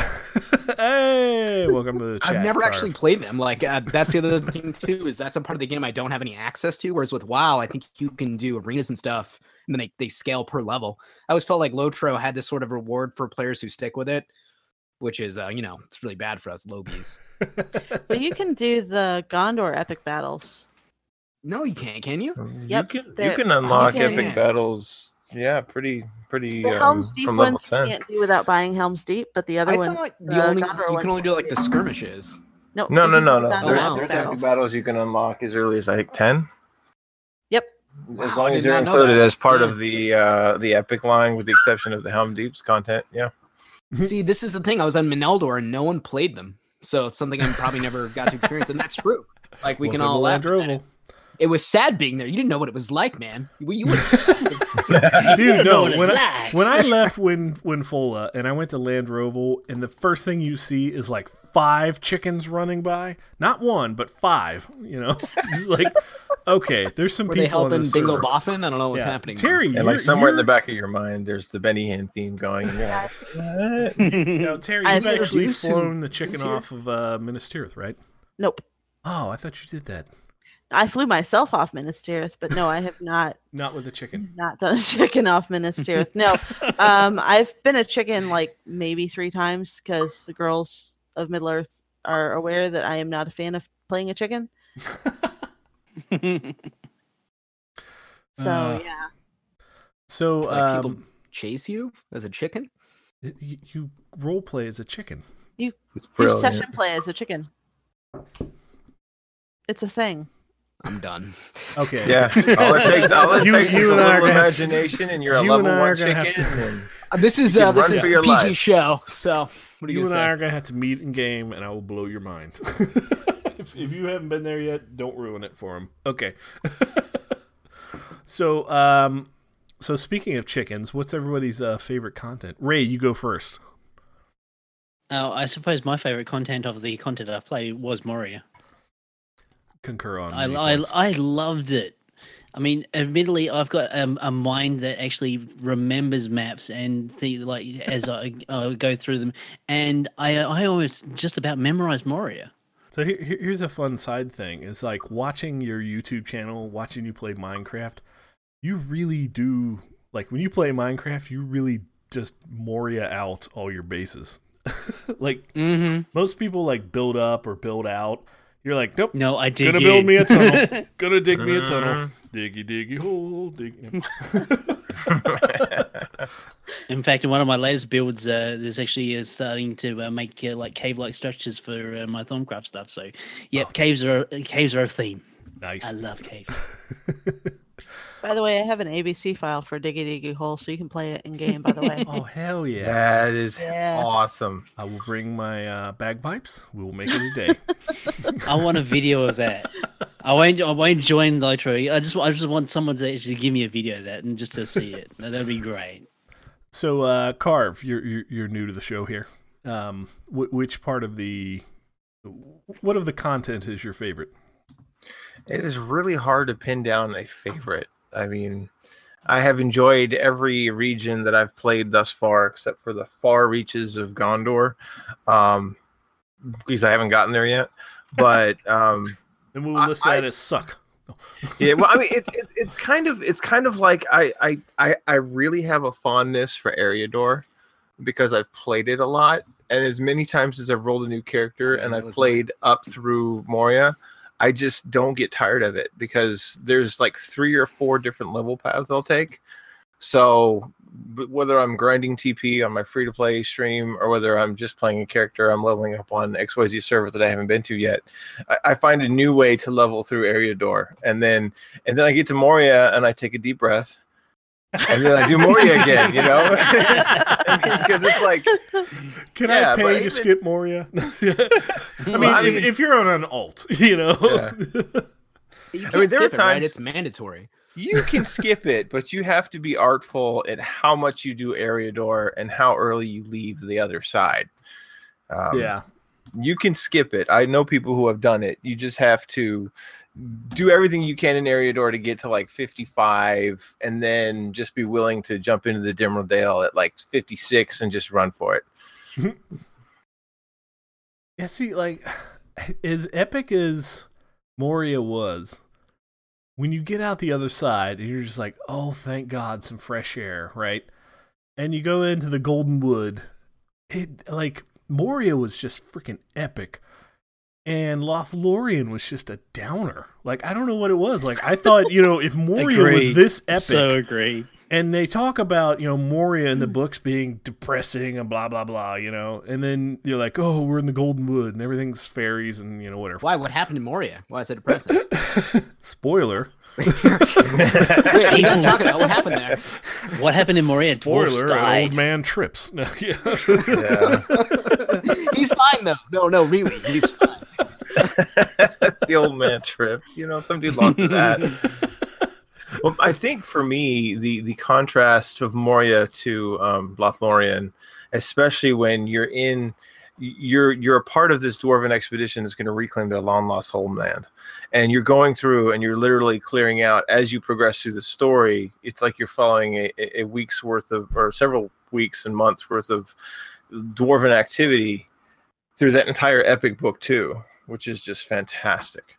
Hey, welcome to the chat. I've never actually played them. That's the other thing too, is that's a part of the game I don't have any access to. Whereas with WoW, I think you can do arenas and stuff, and then they scale per level. I always felt like LoTro had this sort of reward for players who stick with it, which is, it's really bad for us Logies. But you can do the Gondor epic battles. No, you can't. Can you? Yep. You can unlock epic battles. Yeah, pretty. The Helm's Deep ones you can't do without buying Helm's Deep, but the other one, you can only do like the skirmishes. No. There's epic battles you can unlock as early as I think 10. Yep. As long as they're included as part of the epic line, with the exception of the Helm's Deep's content. Yeah. See, this is the thing. I was on Mineldor and no one played them, so it's something I probably never got to experience, and that's true. Like we can all laugh. It was sad being there. You didn't know what it was like, man. When I left Winfola and I went to Land Roval, and the first thing you see is like 5 chickens running by. Not one, but 5. Just like, okay, there's some people helping Bingo Boffin. I don't know what's happening. Terry, and somewhere in the back of your mind, there's the Benny Hinn theme going. Yeah. Terry, you've actually flown the chicken off of Minas Tirith, right? Nope. Oh, I thought you did that. I flew myself off Minas Tirith, but no, I have not. Not with a chicken. Not done a chicken off Minas Tirith. No, I've been a chicken like maybe 3 times because the girls of Middle Earth are aware that I am not a fan of playing a chicken. Yeah. So people chase you as a chicken. You role play as a chicken. You session play as a chicken. It's a thing. I'm done. Okay. Yeah. All it takes is a little imagination, and you're a level 1 chicken. This is a PG life. Show. So what do you and I are gonna have to meet in game, and I will blow your mind. if you haven't been there yet, don't ruin it for him. Okay. So speaking of chickens, what's everybody's favorite content? Ray, you go first. Oh, I suppose my favorite content of the content I've played was Moria. Concur on. I loved it. I mean, admittedly, I've got a mind that actually remembers maps and as I go through them, and I always just about memorize Moria. So here's a fun side thing: is like watching your YouTube channel, watching you play Minecraft. You really do when you play Minecraft, you really just Moria out all your bases. Most people build up or build out. You're like, nope. No, I dig. Gonna build me a tunnel. Gonna dig me a tunnel. Diggy hole. In fact, in one of my latest builds, there's actually starting to make cave-like structures for my Thorncraft stuff. So, yep, caves are a theme. Nice. I love caves. By the way, I have an ABC file for Diggy Diggy Hole, so you can play it in game. By the way, oh hell yeah, that is awesome! I will bring my bagpipes. We will make it a day. I want a video of that. I won't join LoTro. I just want someone to actually give me a video of that and just to see it. That'd be great. So, Carve, you're new to the show here. Which part of the content is your favorite? It is really hard to pin down a favorite. I mean, I have enjoyed every region that I've played thus far, except for the far reaches of Gondor, because I haven't gotten there yet. But then we'll list that as suck. Yeah, well, I mean, it's kind of like I really have a fondness for Eriador because I've played it a lot, and as many times as I've rolled a new character and I've played up through Moria, I just don't get tired of it because there's 3 or 4 different level paths I'll take. So whether I'm grinding TP on my free-to-play stream or whether I'm just playing a character I'm leveling up on XYZ server that I haven't been to yet, I find a new way to level through Eriador. And then I get to Moria and I take a deep breath And then I do Moria again, you know? Because it's like... Can I pay to skip Moria? I mean, if you're on an alt, you know? Yeah. You can skip it, right? It's mandatory. You can skip it, but you have to be artful at how much you do Eriador and how early you leave the other side. Yeah. You can skip it. I know people who have done it. You just have to... do everything you can in Eriador to get to like 55 and then just be willing to jump into the Dimmeral Dale at like 56 and just run for it. Yeah, see, like, as epic as Moria was, when you get out the other side and you're just like, oh, thank God, some fresh air, right? And you go into the Golden Wood. Moria was just freaking epic. And Lothlorien was just a downer. Like, I don't know what it was. Like, I thought, you know, if Moria was this epic. So agree. And they talk about, you know, Moria in the books being depressing and blah, blah, blah, you know. And then you're like, oh, we're in the Golden Wood and everything's fairies and, you know, whatever. Why? What happened to Moria? Why is it depressing? Spoiler. Wait, you guys talking about what happened there? What happened in Moria? Spoiler, an old man trips. Yeah. He's fine, though. No, really. He's fine. The old man trip, you know, some dude lost his hat. Well, I think for me, the contrast of Moria to Lothlorien, especially when you're a part of this dwarven expedition that's going to reclaim their long lost homeland, and you're going through and you're literally clearing out as you progress through the story. It's like you're following a week's worth of, or several weeks and months worth of dwarven activity through that entire epic book too, which is just fantastic.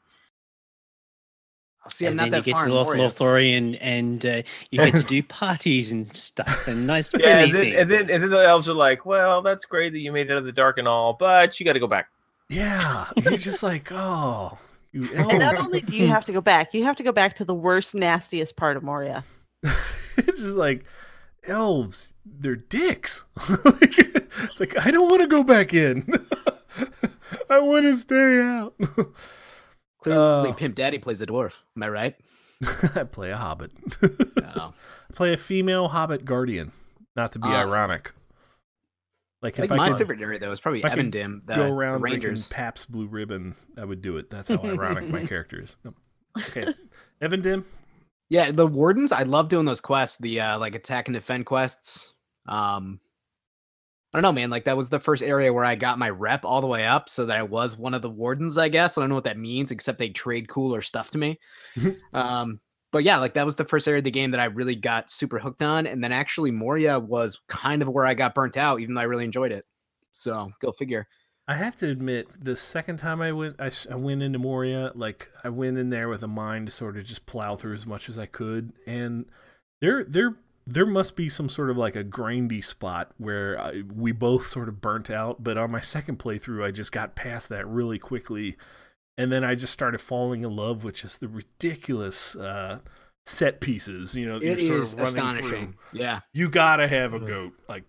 See, I'm not that far in Moria. You get to Lothlorien and you get to do parties and stuff and nice things. And then the elves are like, well, that's great that you made it out of the dark and all, but you got to go back. Yeah, you're just like, oh. You elves. And not only do you have to go back, you have to go back to the worst, nastiest part of Moria. It's just like, elves, they're dicks. It's like, I don't want to go back in. I want to stay out. Clearly, Pimp Daddy plays a dwarf. Am I right? I play a hobbit. No. I play a female hobbit guardian. Not to be ironic. Like, if my favorite area, though, is probably Ebendim. Go around the Rangers. Pabst Blue Ribbon. I would do it. That's how ironic my character is. No. Okay. Ebendim? Yeah, the Wardens. I love doing those quests. The attack and defend quests. I don't know, man. Like, that was the first area where I got my rep all the way up, so that I was one of the Wardens, I guess. I don't know what that means, except they trade cooler stuff to me. But yeah, like, that was the first area of the game that I really got super hooked on. And then actually Moria was kind of where I got burnt out, even though I really enjoyed it. So go figure. I have to admit, the second time I went into Moria, like, I went in there with a mind to sort of just plow through as much as I could. And there must be some sort of like a grindy spot where we both sort of burnt out. But on my second playthrough, I just got past that really quickly. And then I just started falling in love with just the ridiculous set pieces. You know, it is sort of astonishing. Yeah. You got to have a goat. Like,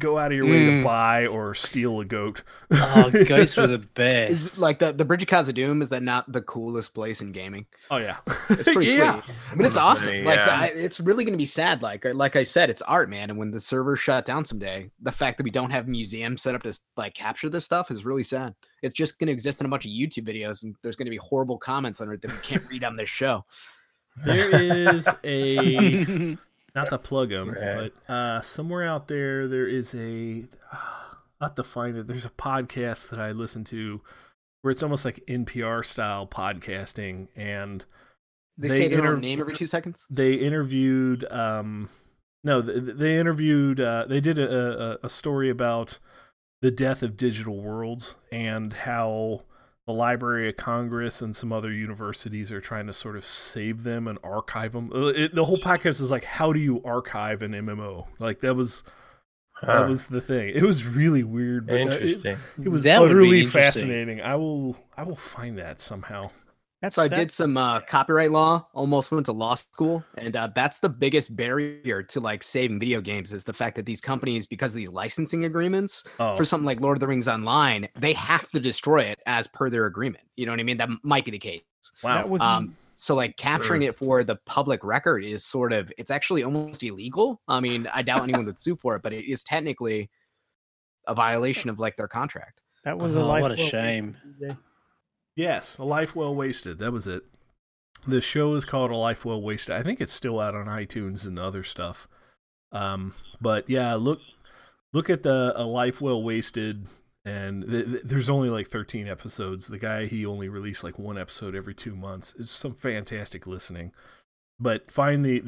go out of your way to buy or steal a goat. Oh, goats were the best. It's like the Bridge of Khaz Ad-Dûm, is that not the coolest place in gaming? Oh yeah, it's pretty sweet. I mean, it's awesome. Yeah. Like, it's really gonna be sad. Like I said, it's art, man. And when the servers shut down someday, the fact that we don't have museums set up to like capture this stuff is really sad. It's just gonna exist in a bunch of YouTube videos, and there's gonna be horrible comments under it that we can't read on this show. There is a. Not to plug them, but somewhere out there is a... I'll have to find it. There's a podcast that I listen to where it's almost like NPR-style podcasting, and... They say their own name every 2 seconds? They interviewed... they did a story about the death of digital worlds and how the Library of Congress and some other universities are trying to sort of save them and archive them. The whole podcast is like, how do you archive an MMO? Like, that was the thing. It was really weird, but interesting. It was utterly fascinating. I will find that somehow. I did some copyright law, almost went to law school, and that's the biggest barrier to like saving video games is the fact that these companies, because of these licensing agreements for something like Lord of the Rings Online, they have to destroy it as per their agreement. You know what I mean? That might be the case. Wow. That was So like capturing it for the public record is sort of, it's actually almost illegal. I mean, I doubt anyone would sue for it, but it is technically a violation of like their contract. That was a life. What a shame. Wasted. Yes. A life well wasted. That was it. The show is called A Life Well Wasted. I think it's still out on iTunes and other stuff. But yeah, look at the A Life Well Wasted. And there's only like 13 episodes. The guy, he only released like one episode every 2 months. It's some fantastic listening. But find the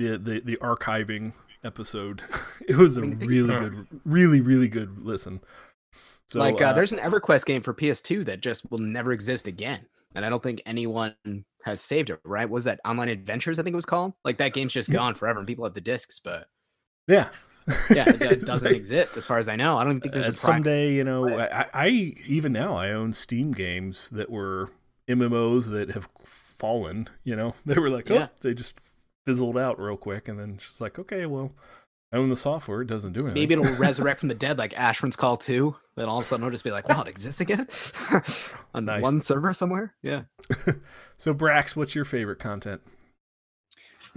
archiving episode. It was a really good, really, really good listen. So, like there's an EverQuest game for PS2 that just will never exist again. And I don't think anyone has saved it, right? Was that Online Adventures, I think it was called? Like that game's just gone forever and people have the discs, but... Yeah. Yeah, it doesn't exist as far as I know. I don't even think there's a someday, you know, I even now I own Steam games that were MMOs that have fallen, you know. They were like, yeah. They just fizzled out real quick and then just like, okay, well, I own the software, it doesn't do anything. Maybe it'll resurrect from the dead like Ashran's Call 2, then all of a sudden it'll just be like, wow, it exists again? On one server somewhere? Yeah. So Brax, what's your favorite content?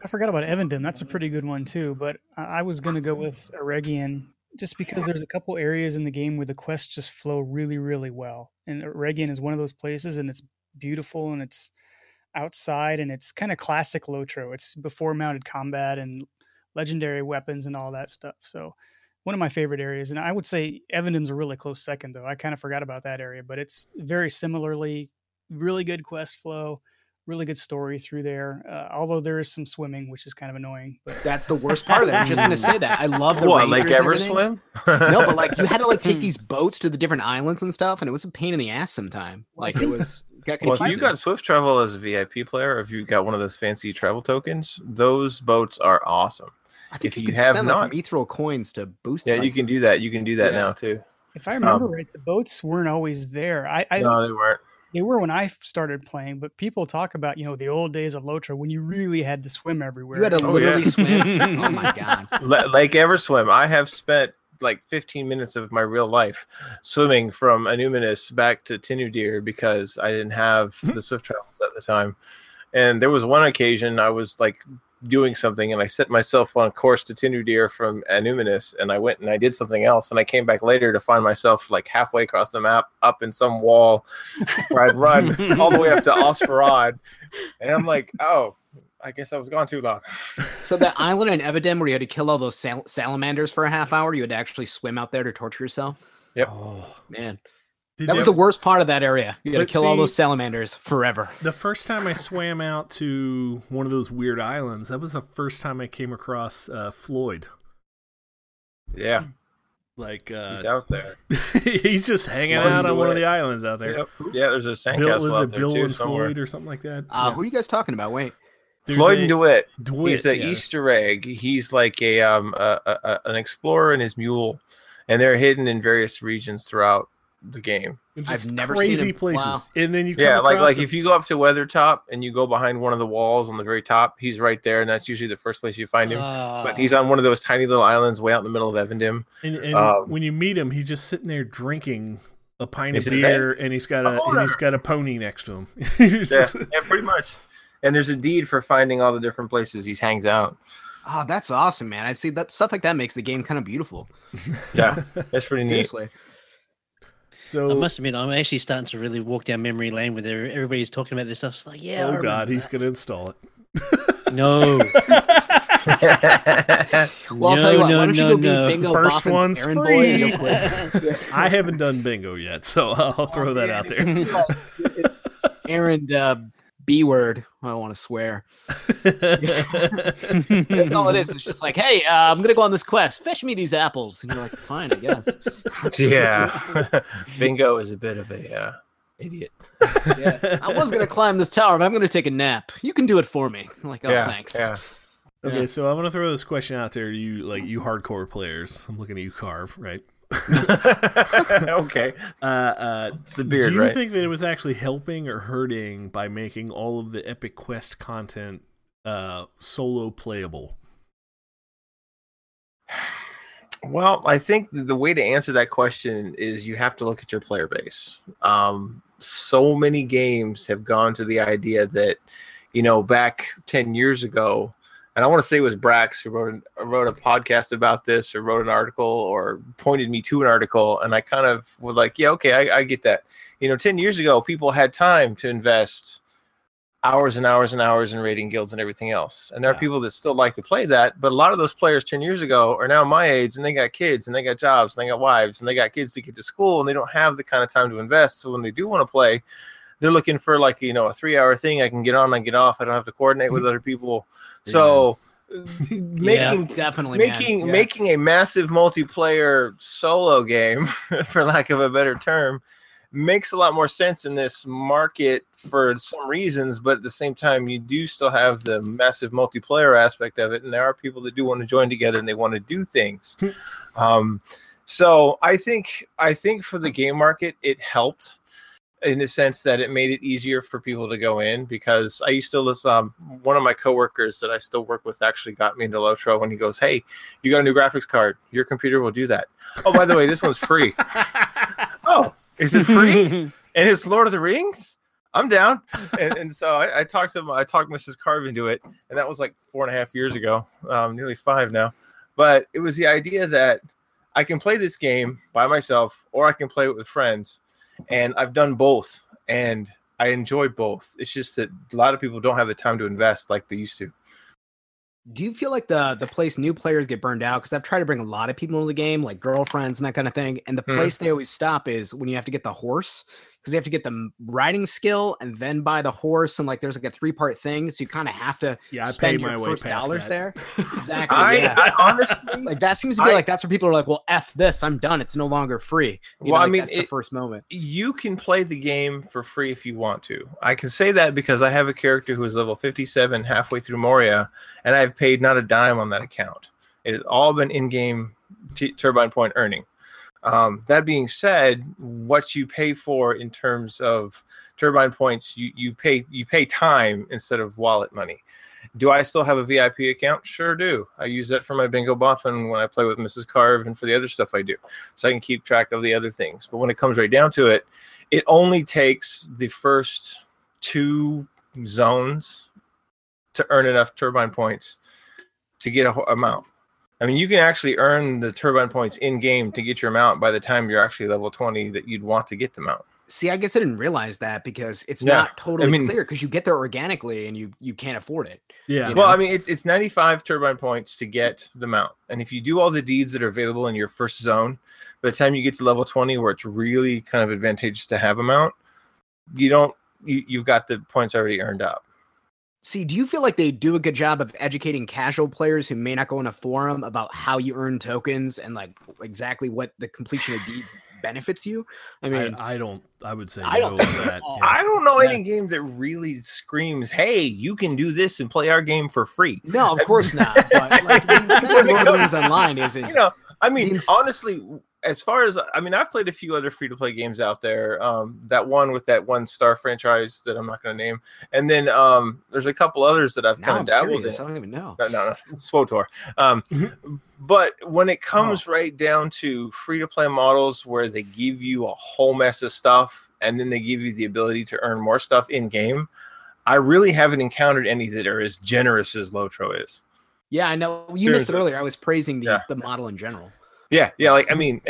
I forgot about Evendom. That's a pretty good one too, but I was going to go with Eregion just because there's a couple areas in the game where the quests just flow really, really well. And Eregion is one of those places, and it's beautiful and it's outside and it's kind of classic Lotro. It's before mounted combat and legendary weapons and all that stuff. So one of my favorite areas, and I would say Evendom's a really close second though. I kind of forgot about that area, but it's very similarly really good quest flow. Really good story through there, although there is some swimming, which is kind of annoying. But that's the worst part of it. I'm just going to say that. I love the Rangers. Like Everswim? No, but like you had to like take these boats to the different islands and stuff, and it was a pain in the ass sometime. Like it was. Well, if you got Swift Travel as a VIP player, or if you got one of those fancy travel tokens, those boats are awesome. I think if you have spend like ethereal coins to boost. Yeah, you can do that. You can do that now too. If I remember right, the boats weren't always there. No, they weren't. They were when I started playing, but people talk about, you know, the old days of Lotro when you really had to swim everywhere. You had to literally swim. Oh, my God. Like Everswim. I have spent like 15 minutes of my real life swimming from Anuminus back to Tinudir because I didn't have the Swift Travels at the time. And there was one occasion I was like doing something and I set myself on course to Tinudir from Anuminus, and I went and I did something else, and I came back later to find myself like halfway across the map up in some wall where I'd run all the way up to Osfarad, and I'm like, oh, I guess I was gone too long. So the island in Evendom where you had to kill all those salamanders for a half hour, you had to actually swim out there to torture yourself? Yep. Oh, man. That was the worst part of that area. You got to kill all those salamanders forever. The first time I swam out to one of those weird islands, that was the first time I came across Floyd. Yeah. Like he's out there. He's just hanging out on one of the islands out there. Yep. Yeah, there's a sandcastle out there, Bill and Floyd or something like that? Yeah. Who are you guys talking about? Wait. Floyd DeWitt. He's an Easter egg. He's like an explorer and his mule, and they're hidden in various regions throughout the game. I've never seen crazy places. Wow. And then you come like if you go up to Weathertop and you go behind one of the walls on the very top, he's right there, and that's usually the first place you find him. But he's on one of those tiny little islands way out in the middle of Evendom. And when you meet him, he's just sitting there drinking a pint of beer, and he's got a pony next to him. yeah, pretty much. And there's a deed for finding all the different places he hangs out. Oh, that's awesome, man! I see that stuff like that makes the game kind of beautiful. Yeah, that's pretty neat. So, I must admit, I'm actually starting to really walk down memory lane with everybody's talking about this stuff. It's like, yeah. Oh, God, he's going to install it. No. Well, I'll tell you what. Why don't you go be Bingo Boffin's one's errand boy real quick? I haven't done bingo yet, so I'll throw that out there. Errand B-word. I don't want to swear. That's all it is. It's just like, hey, I'm going to go on this quest. Fetch me these apples. And you're like, fine, I guess. Yeah. Bingo is a bit of a idiot. Yeah. I was going to climb this tower, but I'm going to take a nap. You can do it for me. I'm like, oh, thanks. Yeah. Okay, so I want to throw this question out there to you, like you hardcore players. I'm looking at you, Carve, right? Okay. It's the beard, right? Do you think that it was actually helping or hurting by making all of the Epic Quest content solo playable? Well, I think the way to answer that question is you have to look at your player base. So many games have gone to the idea that you know, back 10 years ago. And I want to say it was Brax who wrote a podcast about this, or wrote an article, or pointed me to an article. And I kind of was like, yeah, okay, I get that. You know, 10 years ago, people had time to invest hours and hours and hours in raiding guilds and everything else. And there are people that still like to play that. But a lot of those players 10 years ago are now my age, and they got kids, and they got jobs, and they got wives, and they got kids to get to school, and they don't have the kind of time to invest. So when they do want to play, they're looking for, like, you know, a 3-hour thing. I can get on and get off. I don't have to coordinate with other people. So making a massive multiplayer solo game, for lack of a better term, makes a lot more sense in this market for some reasons. But at the same time, you do still have the massive multiplayer aspect of it. And there are people that do want to join together and they want to do things. So I think for the game market, it helped, in the sense that it made it easier for people to go in, because I used to listen. One of my coworkers that I still work with actually got me into Lotro when he goes, "Hey, you got a new graphics card? Your computer will do that." Oh, by the way, this one's free. Oh, is it free? And it's Lord of the Rings. I'm down. And so I talked to him. I talked Mrs. Carve into it, and that was like 4.5 years ago, nearly 5 now. But it was the idea that I can play this game by myself, or I can play it with friends. And I've done both, and I enjoy both. It's just that a lot of people don't have the time to invest like they used to. Do you feel like the place new players get burned out? Because I've tried to bring a lot of people into the game, like girlfriends and that kind of thing. And the place they always stop is when you have to get the horse, because you have to get the riding skill and then buy the horse. And like, there's like a 3-part thing. So you kind of have to spend your first dollars there. Exactly. I honestly, like, that seems to be like, that's where people are like, well, F this, I'm done. It's no longer free. That's the first moment. You can play the game for free if you want to. I can say that because I have a character who is level 57 halfway through Moria, and I've paid not a dime on that account. It has all been in-game turbine point earning. That being said, what you pay for in terms of turbine points, you pay time instead of wallet money. Do I still have a VIP account? Sure do. I use that for my bingo boffin when I play with Mrs. Carve and for the other stuff I do, so I can keep track of the other things. But when it comes right down to it, it only takes the first 2 zones to earn enough turbine points to get a amount. I mean, you can actually earn the turbine points in game to get your mount by the time you're actually level 20 that you'd want to get the mount. See, I guess I didn't realize that, because it's not totally clear, because you get there organically and you can't afford it. Yeah. You know? Well, I mean, it's 95 turbine points to get the mount. And if you do all the deeds that are available in your first zone, by the time you get to level 20, where it's really kind of advantageous to have a mount, you've got the points already earned up. See, do you feel like they do a good job of educating casual players who may not go in a forum about how you earn tokens and like exactly what the completion of deeds benefits you? I mean, I would say no. Yeah. I don't know any game that really screams, "Hey, you can do this and play our game for free." No, of course not. But like, the incentive online isn't. You know, I mean, honestly, as far as, I mean, I've played a few other free-to-play games out there. That one with that one star franchise that I'm not going to name. And then there's a couple others that I've kind of dabbled in. I don't even know. No, it's SWTOR. But when it comes right down to free-to-play models where they give you a whole mess of stuff and then they give you the ability to earn more stuff in-game, I really haven't encountered any that are as generous as Lotro is. Yeah, I know. You missed it earlier. I was praising the model in general. Yeah. Like, I mean,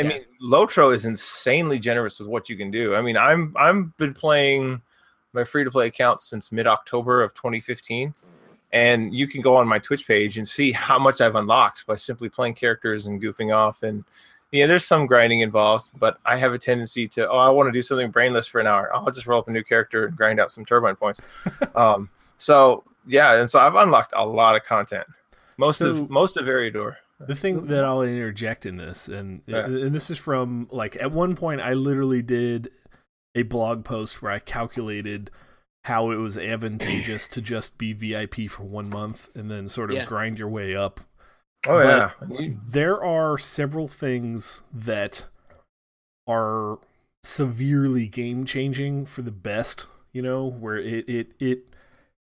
Lotro is insanely generous with what you can do. I mean, I'm been playing my free-to-play account since mid-October of 2015, and you can go on my Twitch page and see how much I've unlocked by simply playing characters and goofing off. And yeah, there's some grinding involved, but I have a tendency to, I want to do something brainless for an hour. I'll just roll up a new character and grind out some turbine points. So I've unlocked a lot of content. Most of Eriador. The thing that I'll interject in this, and this is from, like, at one point I literally did a blog post where I calculated how it was advantageous to just be VIP for 1 month and then sort of grind your way up. There are several things that are severely game-changing for the best, you know, where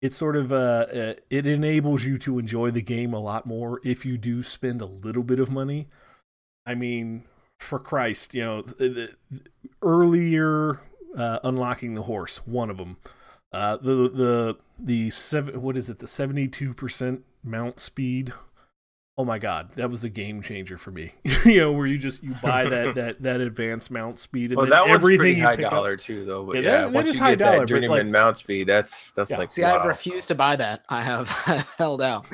it's sort of it enables you to enjoy the game a lot more if you do spend a little bit of money. I mean, for Christ, you know, earlier unlocking the horse, one of them. The 72% mount speed. Oh my God, that was a game changer for me. You know, where you buy that advanced mount speed, and well, then that everything you pick up. High dollar too, though. But yeah, once you get that journeyman mount speed, that's yeah. like. See, wow. I've refused to buy that. I have held out.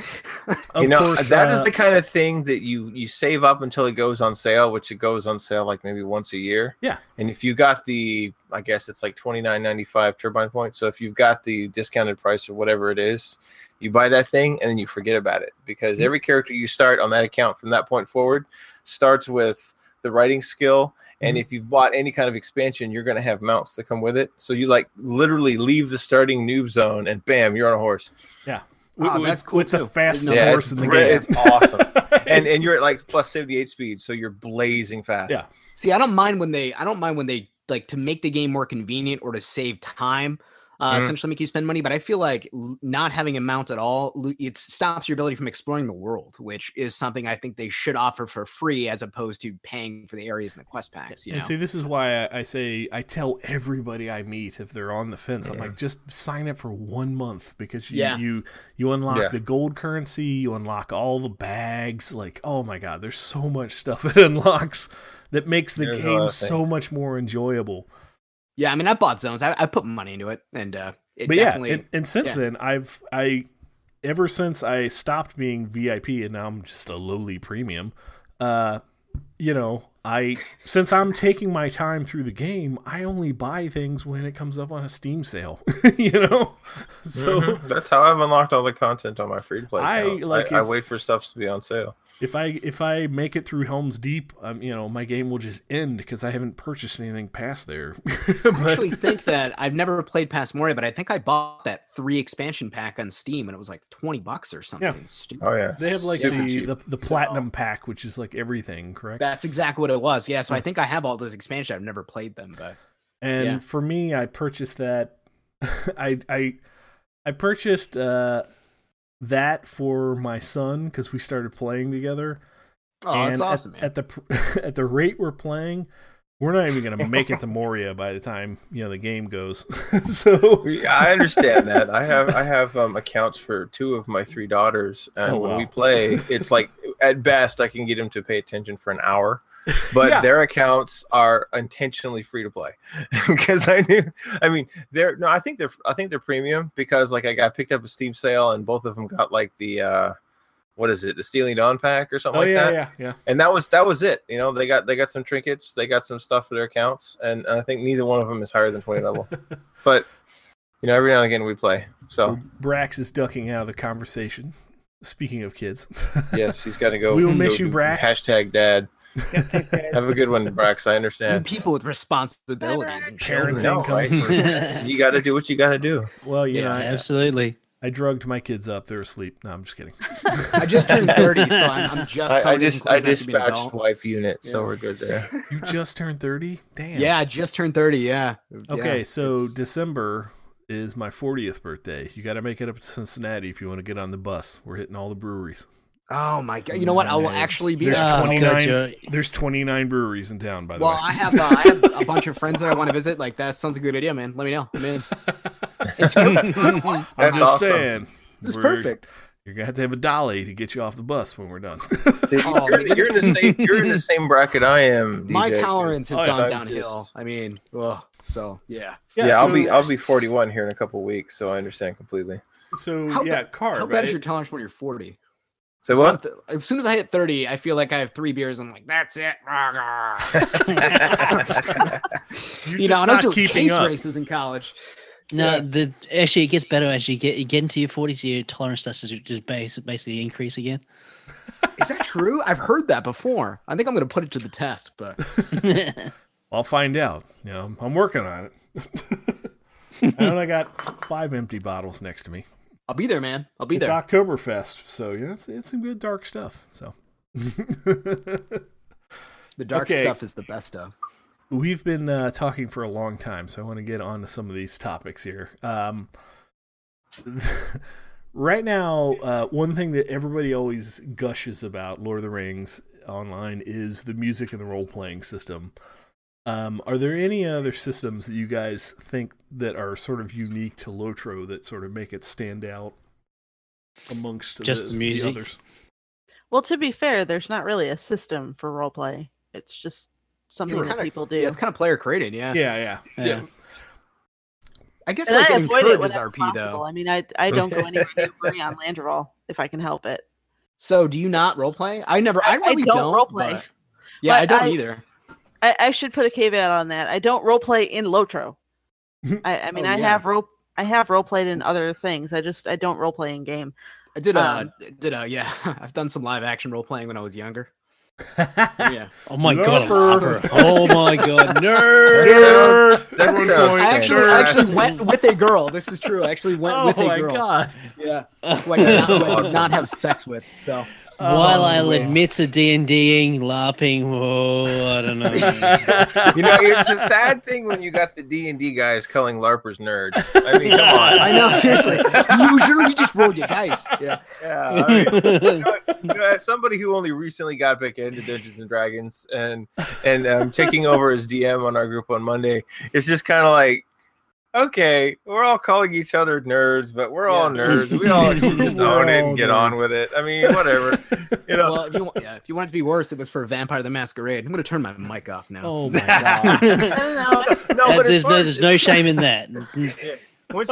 Of course, that is the kind of thing that you save up until it goes on sale, which it goes on sale like maybe once a year. Yeah, and if you got the, I guess it's like $29.95 turbine point. So if you've got the discounted price or whatever it is. You buy that thing and then you forget about it because every character you start on that account from that point forward starts with the writing skill. And if you've bought any kind of expansion, you're going to have mounts that come with it. So you like literally leave the starting noob zone and bam, you're on a horse. Yeah. That's cool. With the fastest horse in the game. It's awesome. and you're at like plus 78 speed. So you're blazing fast. Yeah. See, I don't mind when they like to make the game more convenient or to save time. Essentially make you spend money, but I feel like not having a mount at all, it stops your ability from exploring the world, which is something I think they should offer for free as opposed to paying for the areas in the quest packs. You know? See, this is why I say I tell everybody I meet if they're on the fence, I'm like, just sign up for 1 month because you unlock the gold currency, you unlock all the bags. Like, oh my God, there's so much stuff it unlocks that makes the game so much more enjoyable. Yeah, I mean, I bought zones. I put money into it, and then ever since I stopped being VIP and now I'm just a lowly premium. Since I'm taking my time through the game, I only buy things when it comes up on a Steam sale. So that's how I've unlocked all the content on my free to play. I wait for stuff to be on sale. If I make it through Helm's Deep, my game will just end because I haven't purchased anything past there. I actually think that I've never played past Moria, but I think I bought that 3 expansion pack on Steam, and it was like $20 or something. Yeah. Stupid. Oh yeah, they have like the platinum pack, which is like everything, correct? That's exactly what it was. Yeah, so I think I have all those expansions. I've never played them, but for me, I purchased that. I purchased. That for my son because we started playing together. Oh, that's awesome, man! At the rate we're playing, we're not even going to make it to Moria by the time the game goes. So I understand that. I have accounts for 2 of my 3 daughters, and when we play, it's like at best I can get them to pay attention for an hour. But their accounts are intentionally free to play because I think they're premium because like I picked up a Steam sale and both of them got like the the Stealing Dawn pack or something that. Yeah. And that was it. They got some trinkets, they got some stuff for their accounts, and I think neither one of them is higher than 20 level. But every now and again we play. So Brax is ducking out of the conversation. Speaking of kids, yes, he's got to go. We will miss you, Brax. #dad. Yeah, thanks, guys. Have a good one, Brax. I understand. You people with responsibilities and parenting comes first. You got to do what you got to do. Well, absolutely. I drugged my kids up; they were asleep. No, I'm just kidding. I just turned 30, so I'm just. I dispatched wife unit, so we're good there. You just turned 30? Damn. Yeah, I just turned 30. Yeah. Okay, so December is my 40th birthday. You got to make it up to Cincinnati if you want to get on the bus. We're hitting all the breweries. Oh my God! You know what? I will actually be there. There's 29 breweries in town, by the way. Well, I have a bunch of friends that I want to visit. Like that sounds a good idea, man. Let me know. I'm in. I'm just awesome. Saying, this is perfect. You're gonna have to have a dolly to get you off the bus when we're done. You're in the same bracket I am. DJ. My tolerance has gone downhill. I mean, well, so yeah. I'll be 41 here in a couple of weeks, so I understand completely. So how bad is your tolerance when you're 40? So what? As soon as I hit 30, I feel like I have 3 beers. I'm like, that's it. And I was doing case races in college. No, actually, it gets better as you get into your 40s. Your tolerance starts to just basically increase again. Is that true? I've heard that before. I think I'm going to put it to the test, but I'll find out. I'm working on it. I got 5 empty bottles next to me. I'll be there, man. I'll be there. It's Oktoberfest, so it's some good dark stuff. So the dark stuff is the best stuff. We've been talking for a long time, so I want to get on to some of these topics here. Right now, one thing that everybody always gushes about Lord of the Rings Online is the music and the role-playing system. Are there any other systems that you guys think that are sort of unique to Lotro that sort of make it stand out amongst just the others? Well, to be fair, there's not really a system for roleplay. It's just something that people do. Yeah, it's kind of player created, yeah. I guess I avoid it when RP possible, though. I mean, I don't go anywhere near free on Landroll if I can help it. So, do you not roleplay? I really don't roleplay. But I don't either. I should put a caveat on that. I don't roleplay in Lotro. I have roleplayed in other things. I don't roleplay in game. I did yeah. I've done some live action role playing when I was younger. Yeah. Oh my god. Oh my god. Nerd. I actually went with a girl. This is true. I actually went with a girl. Oh my god. Yeah. I did not have sex with. So while I'll admit to D&Ding, LARPing, I don't know. You know, it's a sad thing when you got the D&D guys calling LARPers nerds. I mean, come on. I know, seriously. Usually just rolled your dice. Yeah. As somebody who only recently got back into Dungeons & Dragons and taking over as DM on our group on Monday, it's just kind of like, okay, we're all calling each other nerds, but we're all nerds. We all should just own it and get on with it. I mean, whatever. You know. Well, if you want it to be worse, it was for Vampire the Masquerade. I'm going to turn my mic off now. Oh, my God. I don't know. There's no shame in that. Yeah. Once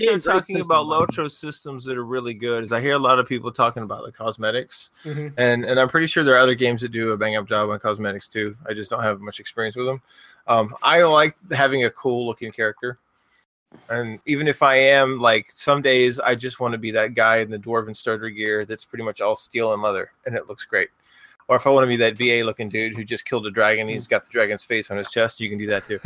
you start talking about Lotro systems that are really good, is I hear a lot of people talking about the cosmetics, and I'm pretty sure there are other games that do a bang up job on cosmetics too. I just don't have much experience with them. I like having a cool looking character. And even if I am, like, some days I just want to be that guy in the dwarven starter gear that's pretty much all steel and leather, and it looks great. Or if I want to be that VA-looking dude who just killed a dragon, he's got the dragon's face on his chest, you can do that too.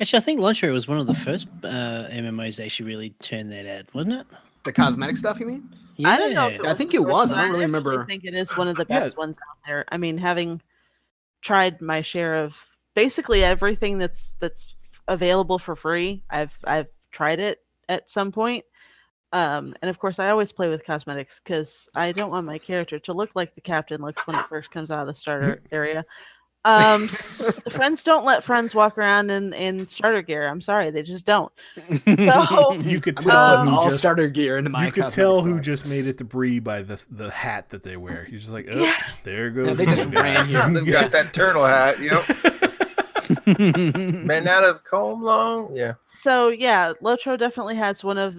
Actually, I think Lotro was one of the first MMOs that actually really turned that out, wasn't it? The cosmetic stuff, you mean? Yeah. I don't know. I think it was. I don't really remember. I think it is one of the best ones out there. I mean, having tried my share of basically everything that's available for free, I've tried it at some point, and of course I always play with cosmetics because I don't want my character to look like the captain looks when it first comes out of the starter area. Friends don't let friends walk around in starter gear. I'm sorry, they just don't. So, you could tell all starter gear into my. You could tell who just made it to Bree by the hat that they wear. You're just like, there goes. Yeah, they just ran here. They've got that turtle hat, you know. Man out of comb long, yeah. So yeah, Lotro definitely has one of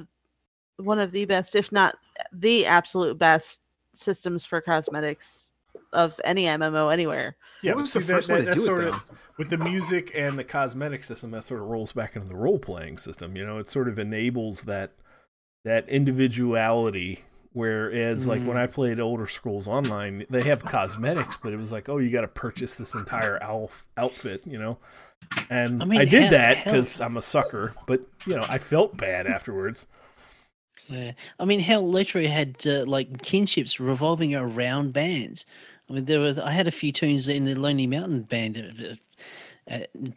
the best, if not the absolute best, systems for cosmetics of any MMO anywhere. Yeah, what was the first one that sort of, with the music and the cosmetic system, that sort of rolls back into the role playing system. You know, it sort of enables that individuality. Whereas, like, when I played Elder Scrolls Online, they have cosmetics, but it was like, you got to purchase this entire outfit, you know? And I did that because I'm a sucker, but, you know, I felt bad afterwards. Yeah. I mean, Lotro had, like, kinships revolving around bands. I mean, I had a few tunes in the Lonely Mountain band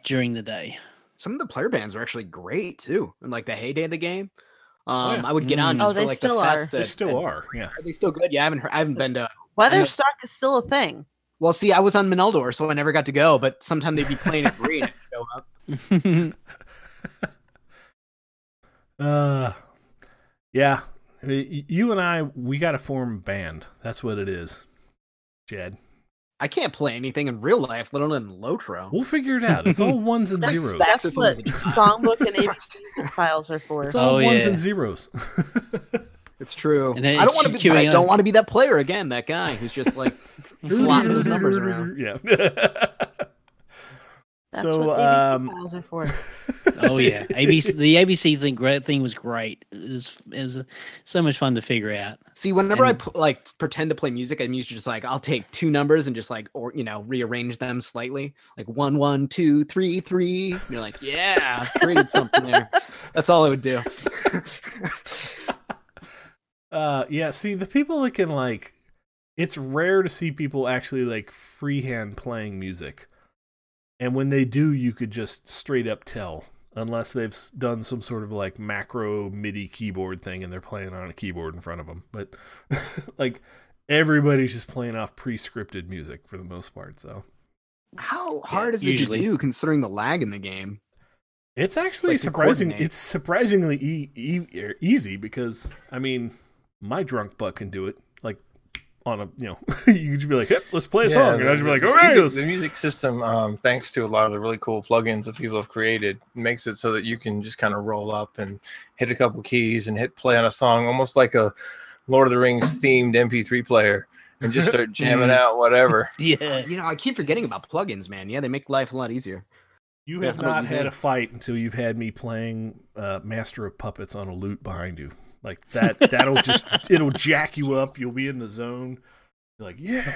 during the day. Some of the player bands were actually great, too, in, like, the heyday of the game. I would get on just for like the fest. They still are. Yeah. Are they still good? Yeah, I haven't been to. Weatherstock is still a thing. Well, see, I was on Minoldor, so I never got to go. But sometime they'd be playing at Bree and I'd show up. Yeah. You and I, we got to form a band. That's what it is, Jed. I can't play anything in real life, let alone in Lotro. We'll figure it out. It's all ones and zeros. That's what Songbook and APC files are for. It's all ones and zeros. It's true. I don't want to be. I don't want to be that player again. That guy who's just like flopping those numbers around. Yeah. That's what ABC files are for. Oh yeah, ABC. The ABC thing was great. It was so much fun to figure out. See, whenever I like pretend to play music, I'm usually just like, I'll take two numbers and just like, or you know, rearrange them slightly, like 1, 1, 2, 3, 3. And you're like, yeah, I created something there. That's all I would do. Yeah. See, the people that can like, it's rare to see people actually like freehand playing music. And when they do, you could just straight up tell, unless they've done some sort of like macro MIDI keyboard thing and they're playing on a keyboard in front of them. But like everybody's just playing off pre-scripted music for the most part. So How hard is it usually to do, considering the lag in the game? It's actually surprising. It's surprisingly easy because, I mean, my drunk butt can do it. Like, on a, you know, you could be like, "Yep, let's play a song," and I should be like, "All right." The music system, thanks to a lot of the really cool plugins that people have created, makes it so that you can just kind of roll up and hit a couple keys and hit play on a song, almost like a Lord of the Rings themed MP3 player. And just start jamming out whatever. Yeah. You know, I keep forgetting about plugins, man. Yeah, they make life a lot easier. You have not had a fight until you've had me playing Master of Puppets on a lute behind you. Like, that'll just, it'll jack you up. You'll be in the zone. You're like, yeah.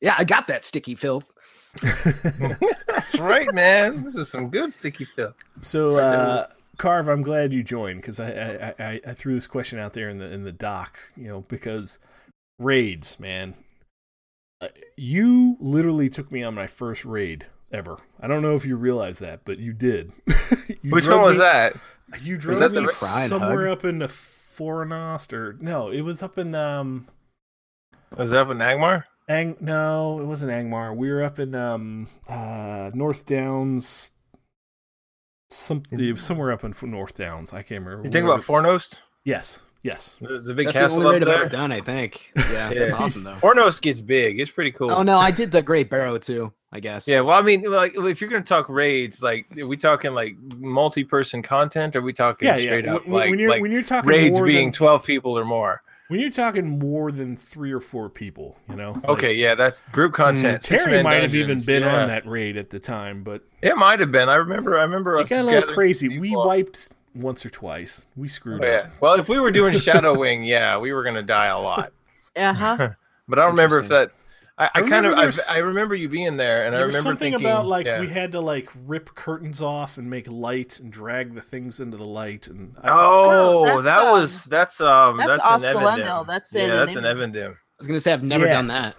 Yeah, I got that sticky filth. That's right, man. This is some good sticky filth. So, Carve, I'm glad you joined because I threw this question out there in the doc, you know, because raids, man, you literally took me on my first raid ever. I don't know if you realize that, but you did. Which one was that? You drove me somewhere up in the Fornost, or no, it was up in was it up in Angmar? No, it wasn't Angmar. We were up in North Downs. Somewhere up in North Downs. I can't remember. You think about Fornost? Yes. There's a big castle up there. That's down, I think. Yeah, that's awesome though. Fornost gets big. It's pretty cool. Oh no, I did the Great Barrow too, I guess. Yeah, well, I mean, like, if you're going to talk raids, like, are we talking like multi-person content, or are we talking straight up when you're talking raids being 12 people or more? When you're talking more than 3 or 4 people, you know? Okay, like, yeah, that's group content. Terry might have even been on that raid at the time, but... It might have been. I remember us got a little crazy. People. We wiped once or twice. We screwed up. Yeah. Well, if we were doing Shadowwing, we were going to die a lot. Uh-huh. But I don't remember if that... I remember you being there, and I remember something thinking, about we had to rip curtains off and make light and drag the things into the light. And that's an Evendim. That's an Evendim. I was gonna say I've never done that.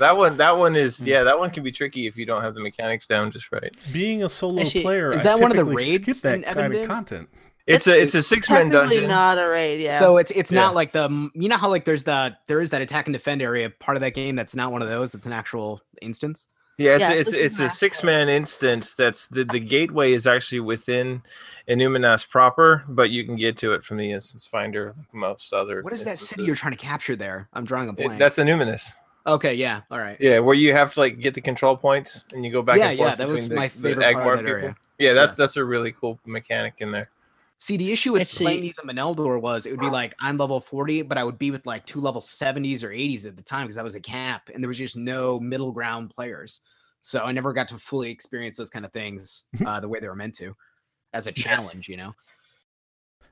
That one can be tricky if you don't have the mechanics down just right. Being a solo player, is that one of the raids? Skip that kind of content. It's a 6-man dungeon. Not a raid, yeah. So it's not like the, you know how there's that attack and defend area part of that game that's not one of those. It's an actual instance. Yeah, it's a 6-man instance. That's the gateway is actually within Illuminas proper, but you can get to it from the instance finder. Most other. What is that city you're trying to capture there? I'm drawing a blank. That's Illuminas. Okay, yeah, all right. Yeah, where you have to get the control points and you go back and forth. Yeah, that was my favorite part of that area. Yeah, that's a really cool mechanic in there. See, the issue with playing these in Meneldor was it would be I'm level 40, but I would be with 2 level 70s or 80s at the time because that was a cap, and there was just no middle ground players. So I never got to fully experience those kind of things the way they were meant to as a challenge, you know?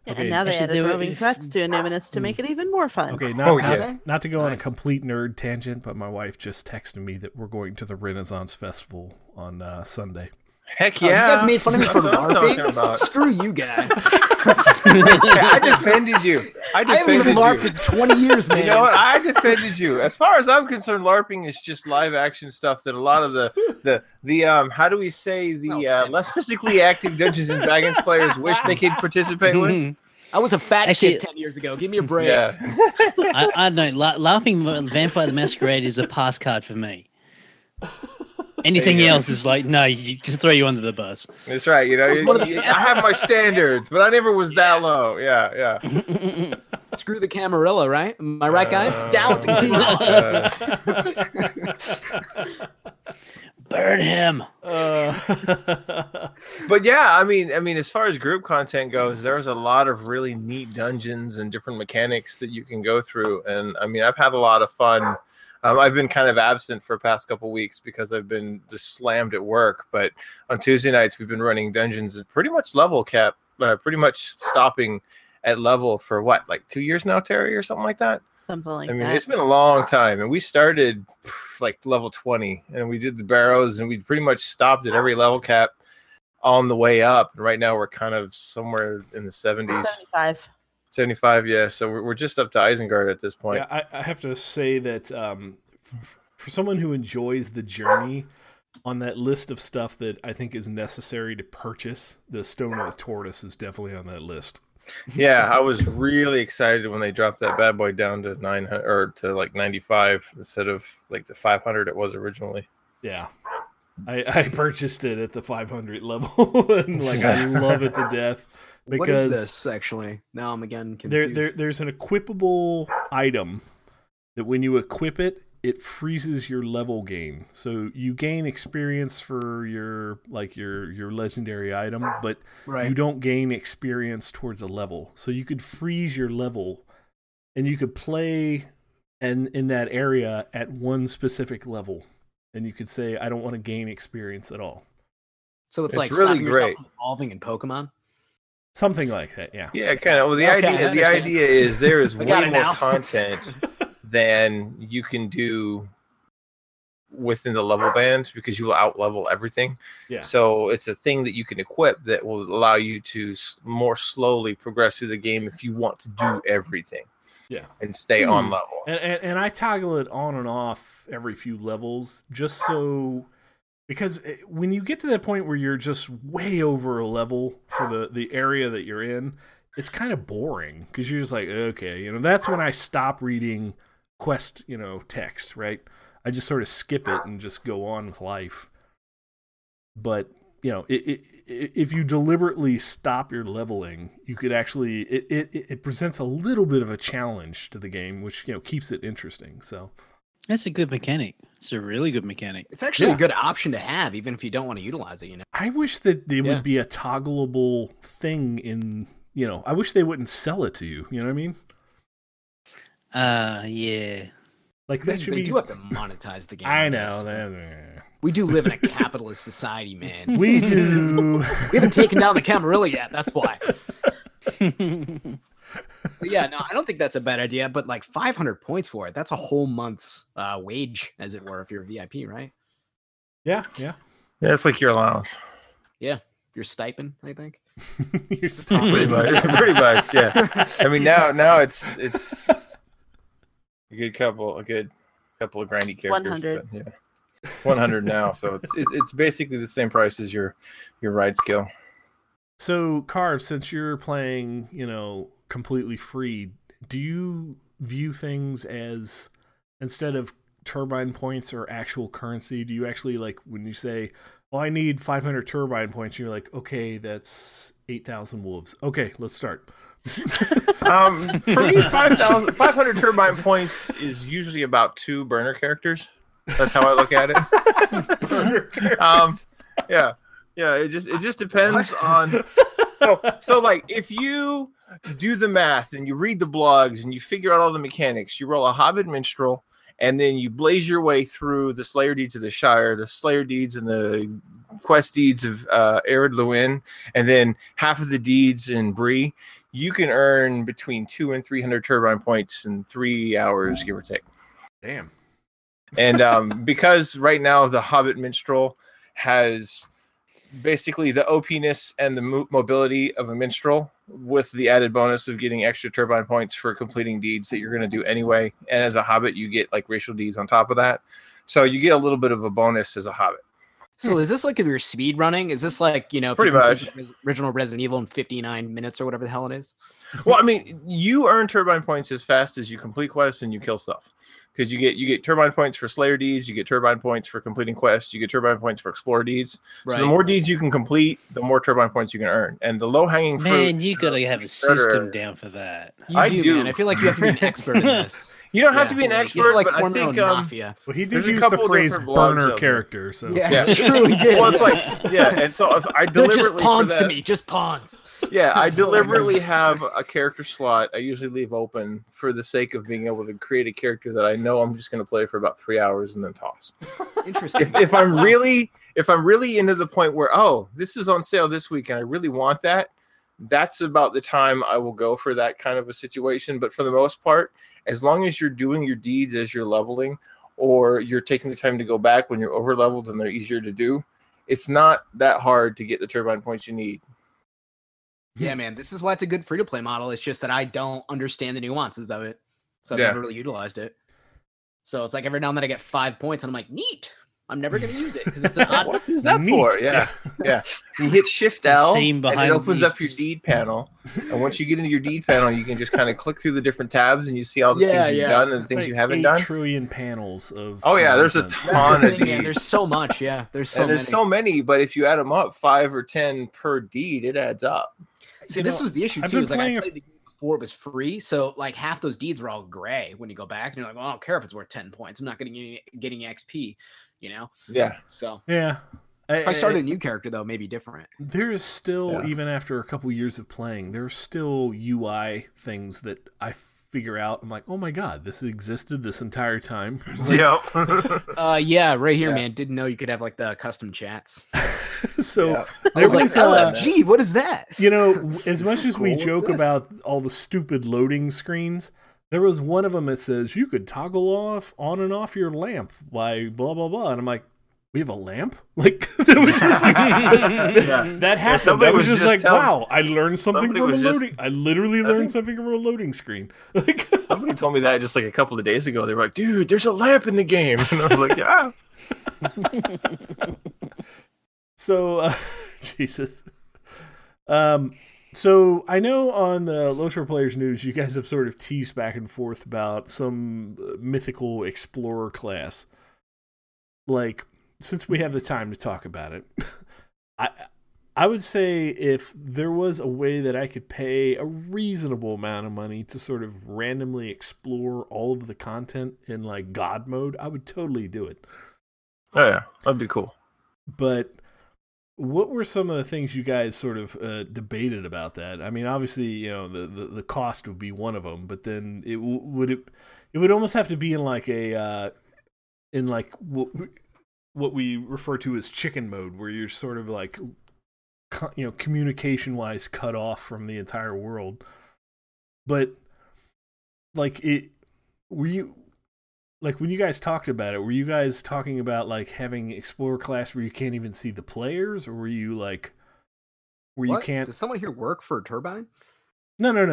Yeah, okay. And now they added moving threats to Illuminas to make it even more fun. Okay, not to go on a complete nerd tangent, but my wife just texted me that we're going to the Renaissance Festival on Sunday. Heck yeah! You guys made fun of me for LARPing. Screw you guys! I defended you. I haven't even LARPed in 20 years, man. You know what? I defended you. As far as I'm concerned, LARPing is just live action stuff that a lot of the less physically active Dungeons and Dragons players wish they could participate with. I was a fat kid 10 years ago. Give me a break. Yeah. I don't know. LARPing Vampire the Masquerade is a pass card for me. Anything else is no, you just throw you under the bus. That's right. You know, I have my standards, but I never was that low. Yeah. Screw the Camarilla, right? Am I right, guys? Down with the burn him. But yeah, I mean, as far as group content goes, there's a lot of really neat dungeons and different mechanics that you can go through. And I mean, I've had a lot of fun. I've been kind of absent for the past couple weeks because I've been just slammed at work. But on Tuesday nights, we've been running dungeons at pretty much level cap, pretty much stopping at level for 2 years now, Terry, or something like that? Something like that. I mean, it's been a long time. And we started level 20, and we did the barrows, and we pretty much stopped at every level cap on the way up. And right now, we're kind of somewhere in the 70s. 75, yeah. So we're just up to Isengard at this point. Yeah, I have to say that for someone who enjoys the journey, on that list of stuff that I think is necessary to purchase, the Stone of the Tortoise is definitely on that list. Yeah, I was really excited when they dropped that bad boy down to 900 or to like 95 instead of like the 500 it was originally. Yeah, I purchased it at the 500 level and like I love it to death. Because what is this actually? Now I'm again confused. There's an equipable item that when you equip it, it freezes your level gain. So you gain experience for your legendary item, but right. You don't gain experience towards a level. So you could freeze your level and you could play and in that area at one specific level. And you could say, I don't want to gain experience at all. So it's like really great evolving in Pokemon. Something like that, yeah. Yeah, kind of. Well, the idea is there is way more content than you can do within the level bands because you will out-level everything. Yeah. So it's a thing that you can equip that will allow you to more slowly progress through the game if you want to do everything. Yeah. And stay on level. And I toggle it on and off every few levels just so... Because when you get to that point where you're just way over a level for the area that you're in, it's kind of boring because you're just like, okay, that's when I stop reading quest, text, right? I just sort of skip it and just go on with life. But, if you deliberately stop your leveling, you could actually, it presents a little bit of a challenge to the game, which, keeps it interesting, so... That's a good mechanic. It's a really good mechanic. It's actually a good option to have, even if you don't want to utilize it, I wish that there would be a toggleable thing in, I wish they wouldn't sell it to you. You know what I mean? Yeah. Like that should be... They do have to monetize the game. I know. So. We do live in a capitalist society, man. We do. We haven't taken down the Camarilla yet. That's why. But yeah, no, I don't think that's a bad idea, but like 500 points for it, that's a whole month's wage, as it were, if you're a VIP, right? Yeah, it's like your allowance. Yeah, your stipend, I think. Your stipend. Pretty much, yeah. I mean, now it's a good couple of grindy characters. 100. Yeah. 100 now, so it's basically the same price as your ride skill. So, Carve, since you're playing, completely free, do you view things as, instead of turbine points or actual currency, do you actually, like, when you say, well, I need 500 turbine points, you're like, okay, that's 8,000 wolves. Okay, let's start. For me, 500 turbine points is usually about 2 burner characters. That's how I look at it. Burner characters. Yeah, it just depends on. So like if you do the math and you read the blogs and you figure out all the mechanics, you roll a Hobbit Minstrel and then you blaze your way through the Slayer Deeds of the Shire, the Slayer Deeds and the Quest Deeds of Arid Luin, and then half of the deeds in Bree, you can earn between 200 and 300 turbine points in 3 hours, give or take. Damn. And because right now the Hobbit Minstrel has basically the OP-ness and the mobility of a minstrel with the added bonus of getting extra turbine points for completing deeds that you're going to do anyway. And as a hobbit, you get like racial deeds on top of that. So you get a little bit of a bonus as a hobbit. So is this like if you're speed running? Is this like, pretty much original Resident Evil in 59 minutes or whatever the hell it is? Well, I mean, you earn turbine points as fast as you complete quests and you kill stuff. Because you get turbine points for Slayer Deeds, you get turbine points for completing quests, you get turbine points for Explorer Deeds. Right. So the more deeds you can complete, the more turbine points you can earn. And the low-hanging fruit... Man, you gotta have a system down for that. I do. Man. I feel like you have to be an expert in this. You don't have to be an expert, like, but I think... well, he did use the phrase burner character, so... Yeah, it's true, he did. Well, it's like... Yeah, and so if I deliberately... They're just pawns to me, just pawns. Yeah, I deliberately have a character slot I usually leave open for the sake of being able to create a character that I know I'm just going to play for about 3 hours and then toss. Interesting. If I'm really into the point where, oh, this is on sale this week and I really want that, that's about the time I will go for that kind of a situation. But for the most part, as long as you're doing your deeds as you're leveling or you're taking the time to go back when you're over leveled and they're easier to do, it's not that hard to get the turbine points you need. Yeah, man, this is why it's a good free-to-play model. It's just that I don't understand the nuances of it, so I've never really utilized it. So it's like every now and then I get 5 points, and I'm like, neat! I'm never going to use it because it's an odd. What is that meat? For? Yeah, yeah. You hit Shift L, and it opens up your deed panel. And once you get into your deed panel, you can just kind of click through the different tabs, and you see all the things you've done and the things you haven't done. 8 trillion panels of. Oh yeah, there's a ton of deeds. Yeah, there's so much. Yeah, there's so many. But if you add them up, 5 or 10 per deed, it adds up. See, this was the issue too. Is like I played the game before it was free, so like half those deeds were all gray when you go back, and you're like, well, I don't care if it's worth 10 points. I'm not getting XP. You know? Yeah. So yeah. If I started a new character though, maybe different. There is still, even after a couple years of playing, there's still UI things that I figure out. I'm like, oh my god, this existed this entire time. Yep. Right here, man. Didn't know you could have like the custom chats. So there was LFG, what is that? You know, as much as we joke about all the stupid loading screens. There was one of them that says you could toggle off on and off your lamp by blah blah blah, and I'm like, we have a lamp? Like that was just like that happened. Yeah, I was just like, wow, I learned something from a loading. I literally learned something from a loading screen. Like somebody told me that just like a couple of days ago. They were like, dude, there's a lamp in the game, and I was like, yeah. So, Jesus. So I know on the Lothar Players News, you guys have sort of teased back and forth about some mythical explorer class. Like, since we have the time to talk about it, I would say if there was a way that I could pay a reasonable amount of money to sort of randomly explore all of the content in like God mode, I would totally do it. Oh yeah, that'd be cool. But what were some of the things you guys sort of debated about that? I mean, obviously, you know, the cost would be one of them, but then it would almost have to be in like a in like what we refer to as chicken mode, where you're sort of like, you know, communication wise cut off from the entire world. But like when you guys talked about it, were you guys talking about like having explorer class where you can't even see the players, or were you like, you can't? Does someone here work for Turbine? No. We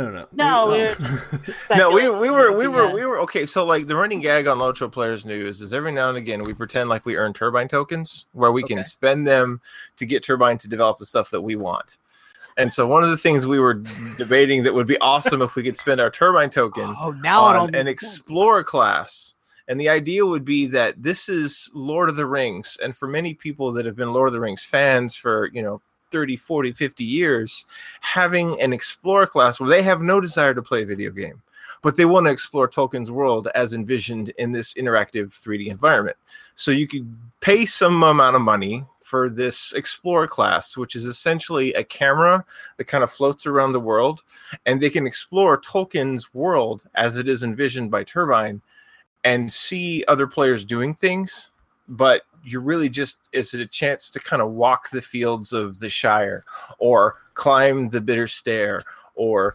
were okay. So like the running gag on Low Trail Players News is every now and again we pretend like we earn Turbine tokens where we can spend them to get Turbine to develop the stuff that we want. And so one of the things we were debating that would be awesome if we could spend our Turbine token on an explorer class. And the idea would be that this is Lord of the Rings. And for many people that have been Lord of the Rings fans for, you know, 30, 40, 50 years, having an explorer class where they have no desire to play a video game, but they want to explore Tolkien's world as envisioned in this interactive 3D environment. So you could pay some amount of money for this explorer class, which is essentially a camera that kind of floats around the world, and they can explore Tolkien's world as it is envisioned by Turbine and see other players doing things, but you're really just, is it a chance to kind of walk the fields of the Shire or climb the Bitter Stair or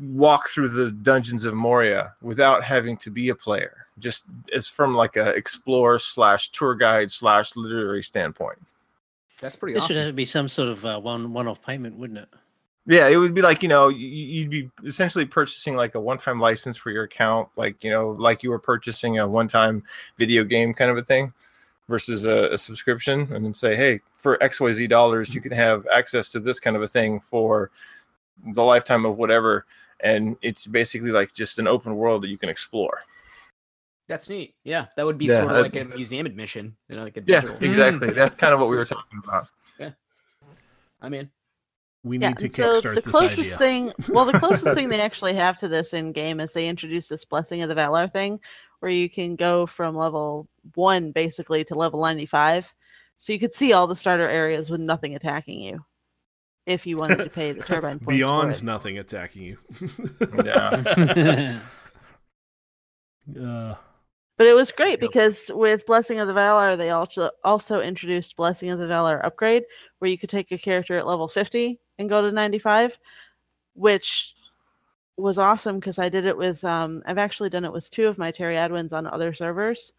walk through the dungeons of Moria without having to be a player, just as from like a explorer/tour guide/literary standpoint. That's pretty awesome. This should have to be some sort of one-off payment, wouldn't it? Yeah, it would be like, you know, you'd be essentially purchasing like a one-time license for your account, like, you know, like you were purchasing a one-time video game kind of a thing versus a subscription, and then say, hey, for XYZ dollars, you can have access to this kind of a thing for the lifetime of whatever. And it's basically like just an open world that you can explore. That's neat. Yeah, that would be sort of like a museum admission. You know, like a digital. Yeah, exactly. That's kind of what we were talking about. Yeah, I'm in. We need to kickstart this idea. The closest thing they actually have to this in game is they introduce this Blessing of the Valar thing, where you can go from level 1 basically to level 95, so you could see all the starter areas with nothing attacking you, if you wanted to pay the Turbine points beyond for it. Nothing attacking you. Yeah. But it was great because with Blessing of the Valar, they also introduced Blessing of the Valar upgrade, where you could take a character at level 50 and go to 95, which was awesome because I did it with, I've actually done it with 2 of my Tariadwins on other servers,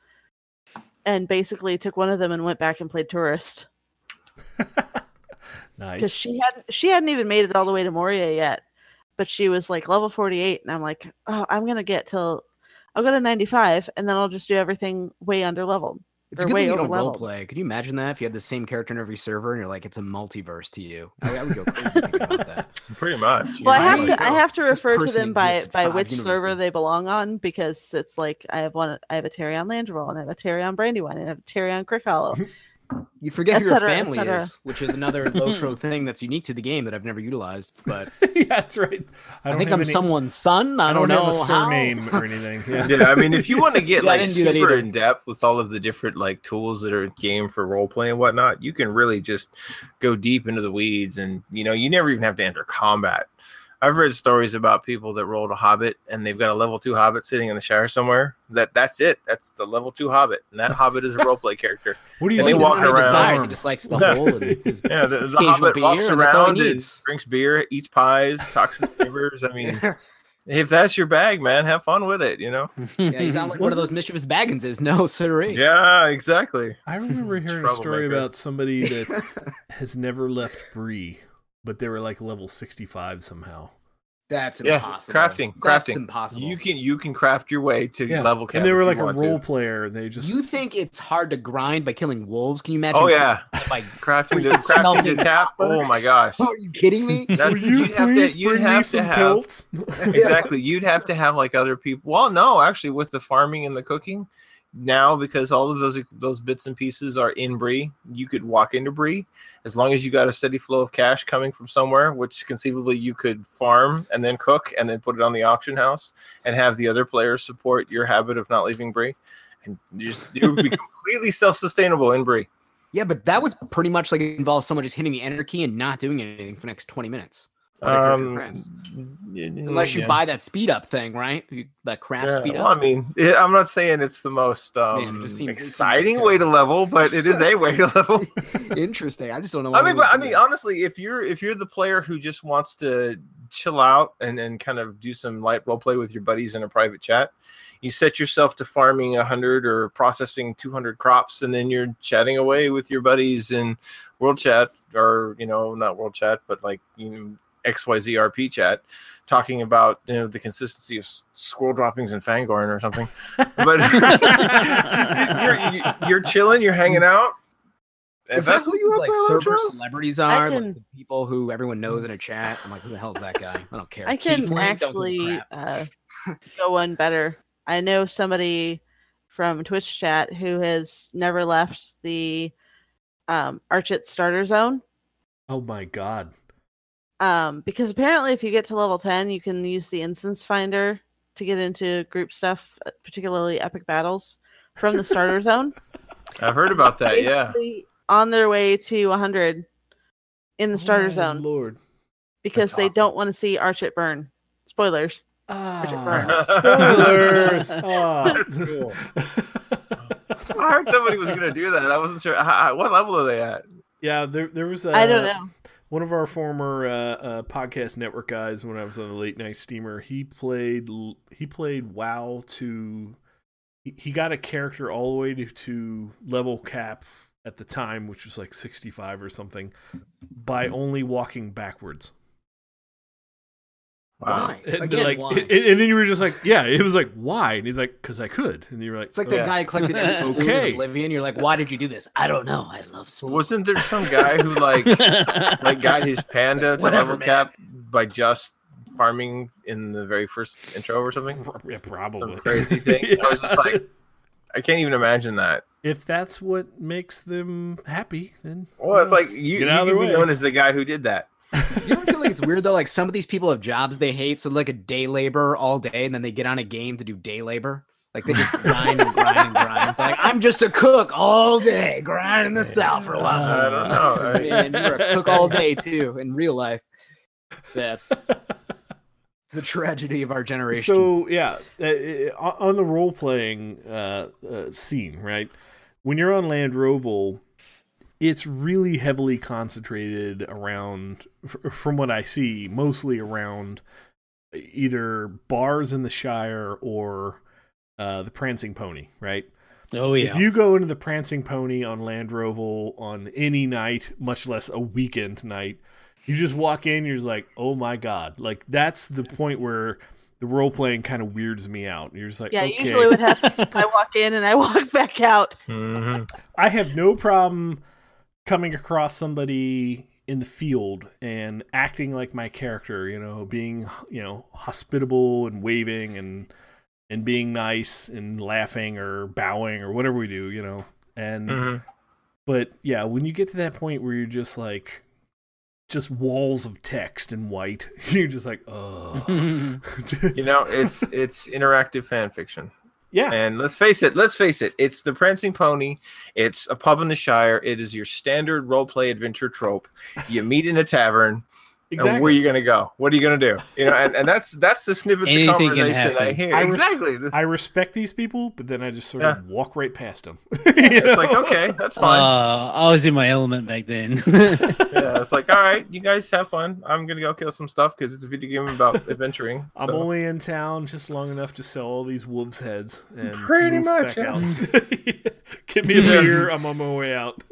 and basically took one of them and went back and played Tourist. Nice. Because she hadn't even made it all the way to Moria yet, but she was like level 48, and I'm like, oh, I'll go to 95, and then I'll just do everything way under leveled. It's a good thing you don't roleplay. Could you imagine that if you had the same character in every server and you're like, it's a multiverse to you? I would go crazy thinking about that. Pretty much. Well, I have to refer to them by which server they belong on, because it's like I have a Terry on Landroll, and I have a Terry on Brandywine, and I have a Terry on Crick Hollow. You forget who your family is, which is another Lotro thing that's unique to the game that I've never utilized. But yeah, that's right. I think I'm someone's son. I don't know have a surname or anything. Yeah. Yeah, I mean, if you want to get super in depth with all of the different tools that are game for role play and whatnot, you can really just go deep into the weeds, and you never even have to enter combat. I've read stories about people that rolled a Hobbit, and they've got a level 2 Hobbit sitting in the Shire somewhere. That's it. That's the level 2 Hobbit, and that Hobbit is a roleplay character. What do you mean? They walk around. He just likes the whole. Yeah, the Hobbit walks around and drinks beer, eats pies, talks to the neighbors. I mean, if that's your bag, man, have fun with it. Yeah, he's not like one of those mischievous Baggins is. No, sir. Yeah, exactly. I remember hearing a story about somebody that has never left Bree. But they were level 65 somehow. That's impossible. Crafting. That's impossible. You can craft your way to level cap. And they were a role player. They just. You think it's hard to grind by killing wolves? Can you imagine? Oh yeah, by crafting the cap. Oh my gosh. Oh, are you kidding me? You'd have to have pilts? Exactly. You'd have to have other people. Well, no, actually, with the farming and the cooking now, because all of those bits and pieces are in Bree, you could walk into Bree as long as you got a steady flow of cash coming from somewhere, which conceivably you could farm and then cook and then put it on the auction house and have the other players support your habit of not leaving Bree, and it would be completely self-sustainable in Bree. Yeah, but that was pretty much involved someone just hitting the enter key and not doing anything for the next 20 minutes. Unless you buy that speed up thing, right? That craft speed up. Well, I mean, I'm not saying it's the most exciting way to level, but it is a way to level. Interesting. I just don't know. I mean, honestly, if you're the player who just wants to chill out and kind of do some light role play with your buddies in a private chat, you set yourself to farming 100 or processing 200 crops, and then you're chatting away with your buddies in World Chat, or not World Chat, but XYZ RP chat, talking about the consistency of squirrel droppings in Fangorn or something. But you're chilling, you're hanging out. Is that who you server celebrities are? The people who everyone knows in a chat. I'm like, who the hell is that guy? I don't care. I can actually go one better. I know somebody from Twitch chat who has never left the Archit starter zone. Oh my god. Because apparently if you get to level 10, you can use the instance finder to get into group stuff, particularly epic battles, from the starter zone. I've heard about that, yeah. On their way to 100 in the starter zone. Lord. Because they don't want to see Archit burn. Spoilers. Archit burns. Spoilers! That's cool. I heard somebody was going to do that. I wasn't sure. What level are they at? Yeah, there was... I don't know. One of our former podcast network guys, when I was on the late night steamer, he played WoW to. He got a character all the way to level cap at the time, which was 65 or something, by only walking backwards. Wow. Why? And then you were just it was why? And he's because I could. And you were it's that guy who collected every spoon in Oblivion. You're why did you do this? I don't know. I love spoon. Wasn't there some guy who got his panda to level cap by just farming in the very first intro or something? Yeah, probably. Some crazy thing. Yeah. I was just I can't even imagine that. If that's what makes them happy, then... Well, it's you can be known as the guy who did that. You don't feel like it's weird though? Some of these people have jobs they hate, so a day laborer all day, and then they get on a game to do day labor. They just grind and grind and grind. I'm just a cook all day, grinding this out for a while. I don't know. Right? Man, you're a cook all day too in real life. Sad. It's the tragedy of our generation. So yeah, on the role playing scene, right? When you're on Landroval, it's really heavily concentrated around, from what I see, mostly around either bars in the Shire or the Prancing Pony, right? Oh, yeah. If you go into the Prancing Pony on Landroval on any night, much less a weekend night, you just walk in, you're just oh my God. That's the point where the role playing kind of weirds me out. You're just like, yeah, okay. Usually what happens, I walk in and I walk back out. Mm-hmm. I have no problem coming across somebody in the field and acting like my character, you know, being, you know, hospitable and waving and being nice and laughing or bowing or whatever we do, you know. And mm-hmm. But yeah, when you get to that point where you're just like, just walls of text in white, you're just like, oh, you know, it's interactive fan fiction. Yeah. And let's face it. It's The Prancing Pony. It's A Pub in the Shire. It is your standard role play adventure trope. You meet in a tavern. Exactly. And where are you going to go? What are you going to do? You know, and that's the snippets of conversation I hear. Exactly. I respect these people, but then I just sort of walk right past them. It's like, okay, that's fine. I was in my element back then. Yeah, it's like, all right, you guys have fun. I'm going to go kill some stuff because it's a video game about adventuring. I'm only in town just long enough to sell all these wolves' heads. And pretty much. Yeah. Give me a beer. I'm on my way out.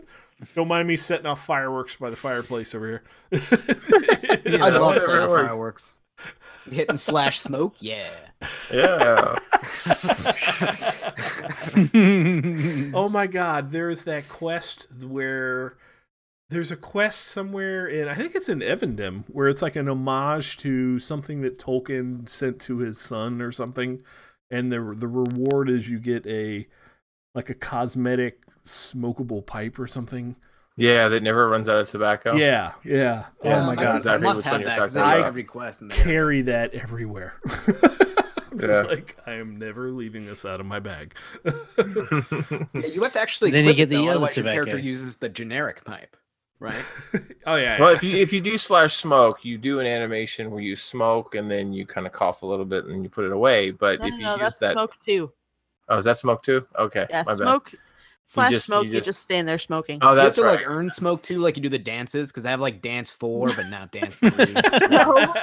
Don't mind me setting off fireworks by the fireplace over here. You know, I love setting off fireworks. Hit and slash smoke, yeah. Yeah. Oh my God, there is that quest where there's a quest somewhere in, I think it's in Evendem, where it's like an homage to something that Tolkien sent to his son or something, and the reward is you get a cosmetic smokable pipe or something. Yeah, that never runs out of tobacco. Yeah. Oh my God, I must have that. I carry that everywhere. I'm just like, I am never leaving this out of my bag. Yeah, you have to actually. Then you get the other tobacco. Your character uses the generic pipe, right? Oh yeah. Well, if you do slash smoke, you do an animation where you smoke and then you kind of cough a little bit and you put it away. But if you use that smoke too. Oh, is that smoke too? Okay, yeah, my smoke. Bad. Slash smoke, you just stand there smoking. Oh, that's right. You have to earn smoke too, like you do the dances, because I have dance 4, but not dance 3. No.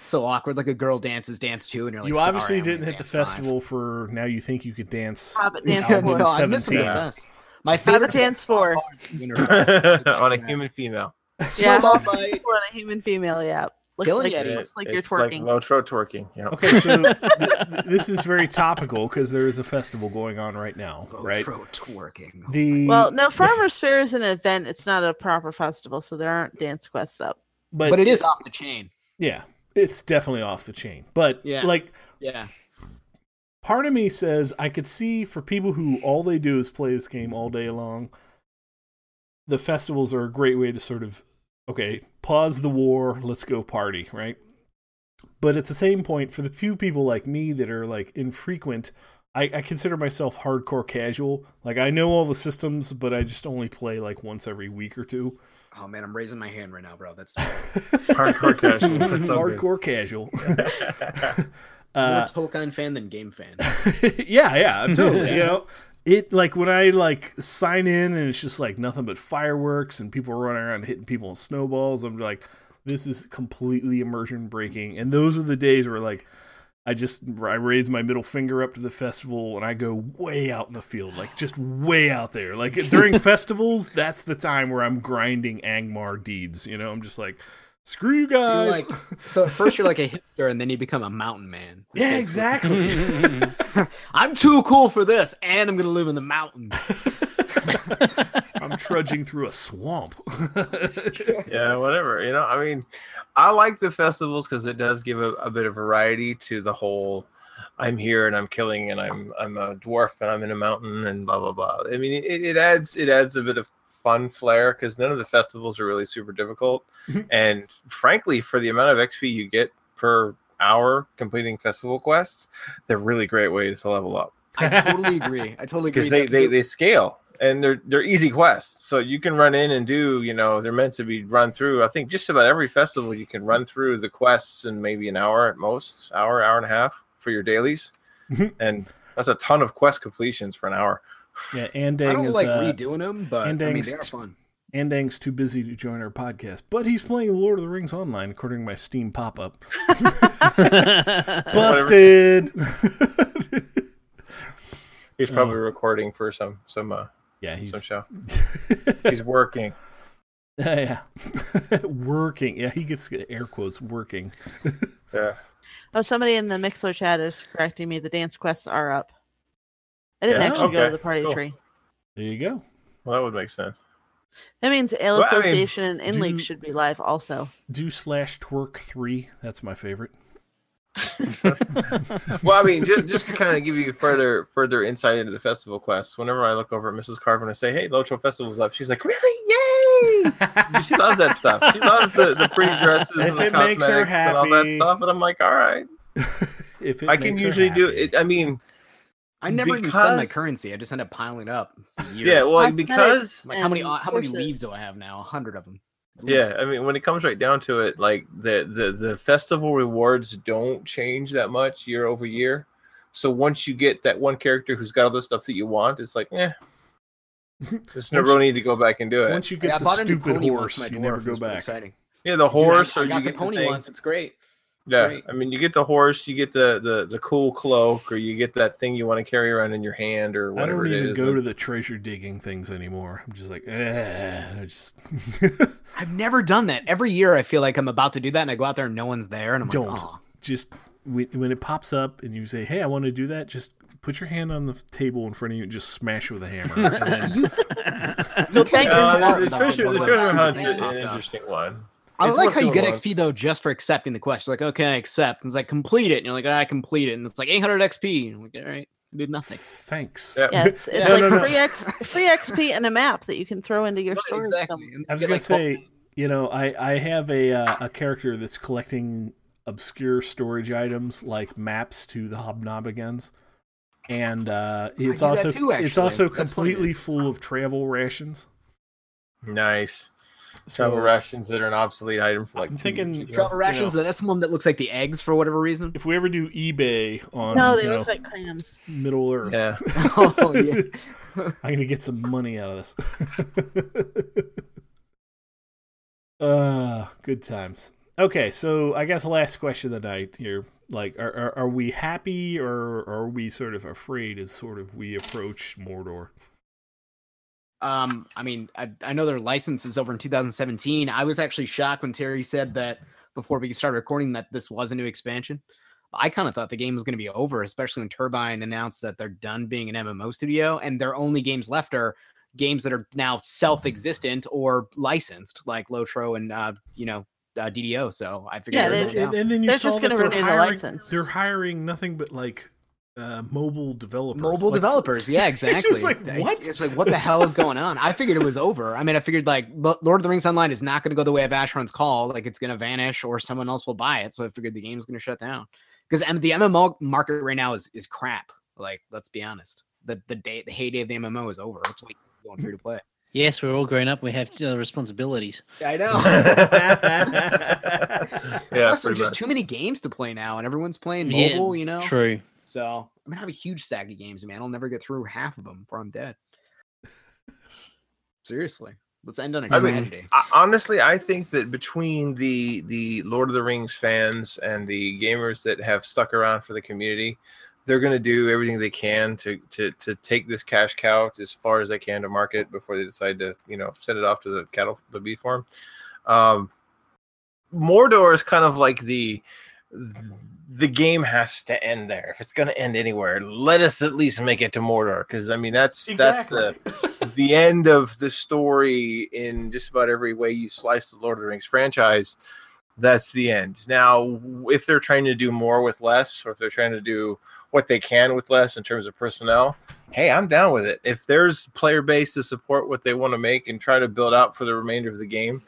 So awkward, like a girl dances dance 2, and you're like, you obviously didn't hit the festival 5. For Now You Think You Could Dance. I missed the fest. My favorite dance 4. On a human female. Snowball fight. On a human female, yeah. It's you're twerking. Like Lotro twerking. Yep. Okay, so this is very topical because there is a festival going on right now, right? Lotro twerking. Farmer's Fair is an event. It's not a proper festival, so there aren't dance quests up. But it is off the chain. Yeah, it's definitely off the chain. But part of me says I could see for people who all they do is play this game all day long, the festivals are a great way to sort of, okay, pause the war, let's go party, right? But at the same point, for the few people like me that are infrequent, I consider myself hardcore casual. I know all the systems, but I just only play once every week or two. Oh man, I'm raising my hand right now, bro. That's hardcore casual. That's hardcore casual. More Tolkien fan than game fan. Yeah, totally. You know. It when I sign in and it's just nothing but fireworks and people running around hitting people with snowballs, I'm like, this is completely immersion breaking. And those are the days where I raise my middle finger up to the festival and I go way out in the field, just way out there. During festivals, that's the time where I'm grinding Angmar deeds. You know, I'm just like, screw you guys. So at first you're a hipster and then you become a mountain man. Yeah, exactly. I'm too cool for this and I'm going to live in the mountains. I'm trudging through a swamp. Yeah, whatever. You know, I mean, I like the festivals because it does give a bit of variety to the whole I'm here and I'm killing and I'm a dwarf and I'm in a mountain and blah, blah, blah. I mean, it adds a bit of fun flair because none of the festivals are really super difficult. And frankly, for the amount of XP you get per hour completing festival quests, they're really great ways to level up. I totally agree because they scale and they're easy quests, so you can run in and do, you know, they're meant to be run through. I think just about every festival you can run through the quests in maybe an hour at most, hour and a half for your dailies. And that's a ton of quest completions for an hour. Yeah, Andang I don't is, redoing them, but Andang's, I mean, they are fun. Andang's too busy to join our podcast, but he's playing Lord of the Rings Online, according to my Steam pop-up. Busted! He's probably recording for some show. He's working. Yeah. Working. Yeah, he gets air quotes, working. Yeah. Oh, somebody in the Mixler chat is correcting me. The dance quests are up. I didn't actually go to the party tree. There you go. Well, that would make sense. That means Ale Association and InLeague should be live also. Do /twerk3. That's my favorite. Well, I mean, just to kind of give you further insight into the festival quests, whenever I look over at Mrs. Carver and I say, hey, Locho Festival's up, she's like, really? Yay! She loves that stuff. She loves the pretty dresses and the cosmetics and all that stuff. And I'm like, all right. If it I can usually do it. I mean... I never even spend my currency. I just end up piling up. Yeah, well, because... Like, how many leaves do I have now? 100 of them. Yeah, I mean, when it comes right down to it, like, the festival rewards don't change that much year over year. So once you get that one character who's got all the stuff that you want, it's like, there's no real need to go back and do it. Once you get the stupid horse, you never go back. Exciting. Yeah, the horse, or you get the pony once. It's great. Yeah, right. I mean, you get the horse, you get the cool cloak, or you get that thing you want to carry around in your hand, or whatever it is. I don't even go to the treasure digging things anymore. I'm just like, I've never done that. Every year I feel like I'm about to do that, and I go out there and no one's there, and I'm like, oh. Just when it pops up and you say, hey, I want to do that, just put your hand on the table in front of you and just smash it with a hammer. The treasure hunt's an interesting one. I like how you get XP, though, just for accepting the quest. You're like, okay, accept. And it's like, complete it. And you're like, I complete it. And it's like 800 XP. And I'm like, all right, I did nothing. Thanks. Yeah. Yes, it's free XP and a map that you can throw into your store. Exactly. I was going to say, you know, I have a character that's collecting obscure storage items like maps to the Hobnobagans. And it's also completely full of travel rations. Nice. Travel rations that are an obsolete item for like. I'm thinking travel rations. That's someone that looks like the eggs for whatever reason. If we ever do eBay on, they look like clams. Middle Earth. Yeah. Oh yeah. I'm gonna get some money out of this. Good times. Okay, so I guess last question of the night here. Like, are we happy or are we sort of afraid as sort of we approach Mordor? I mean, I know their license is over in 2017. I was actually shocked when Terry said that before we started recording that this was a new expansion. I kind of thought the game was going to be over, especially when Turbine announced that they're done being an MMO studio and their only games left are games that are now self-existent or licensed, like Lotro and, DDO. So I figured they're saw just that they're hiring, nothing but like... mobile developers. Yeah, exactly. It's just like, what? It's like, what the hell is going on? I figured it was over. I mean, I figured like Lord of the Rings Online is not going to go the way of Asheron's Call. Like it's going to vanish or someone else will buy it. So I figured the game is going to shut down because the MMO market right now is crap. Like, let's be honest. The heyday of the MMO is over. It's like going free to play. Yes, we're all grown up. We have responsibilities. I know. Also, there's just too many games to play now, and everyone's playing mobile. True. So I'm gonna have a huge stack of games, man. I'll never get through half of them before I'm dead. Seriously, let's end on a tragedy. Honestly, I think that between the Lord of the Rings fans and the gamers that have stuck around for the community, they're gonna do everything they can to take this cash cow as far as they can to market before they decide to send it off to the bee farm. Mordor is kind of like the game has to end there. If it's going to end anywhere, let us at least make it to Mordor. Because, I mean, that's the end of the story in just about every way you slice the Lord of the Rings franchise. That's the end. Now, if they're trying to do more with less, or if they're trying to do what they can with less in terms of personnel, hey, I'm down with it. If there's player base to support what they want to make and try to build out for the remainder of the game,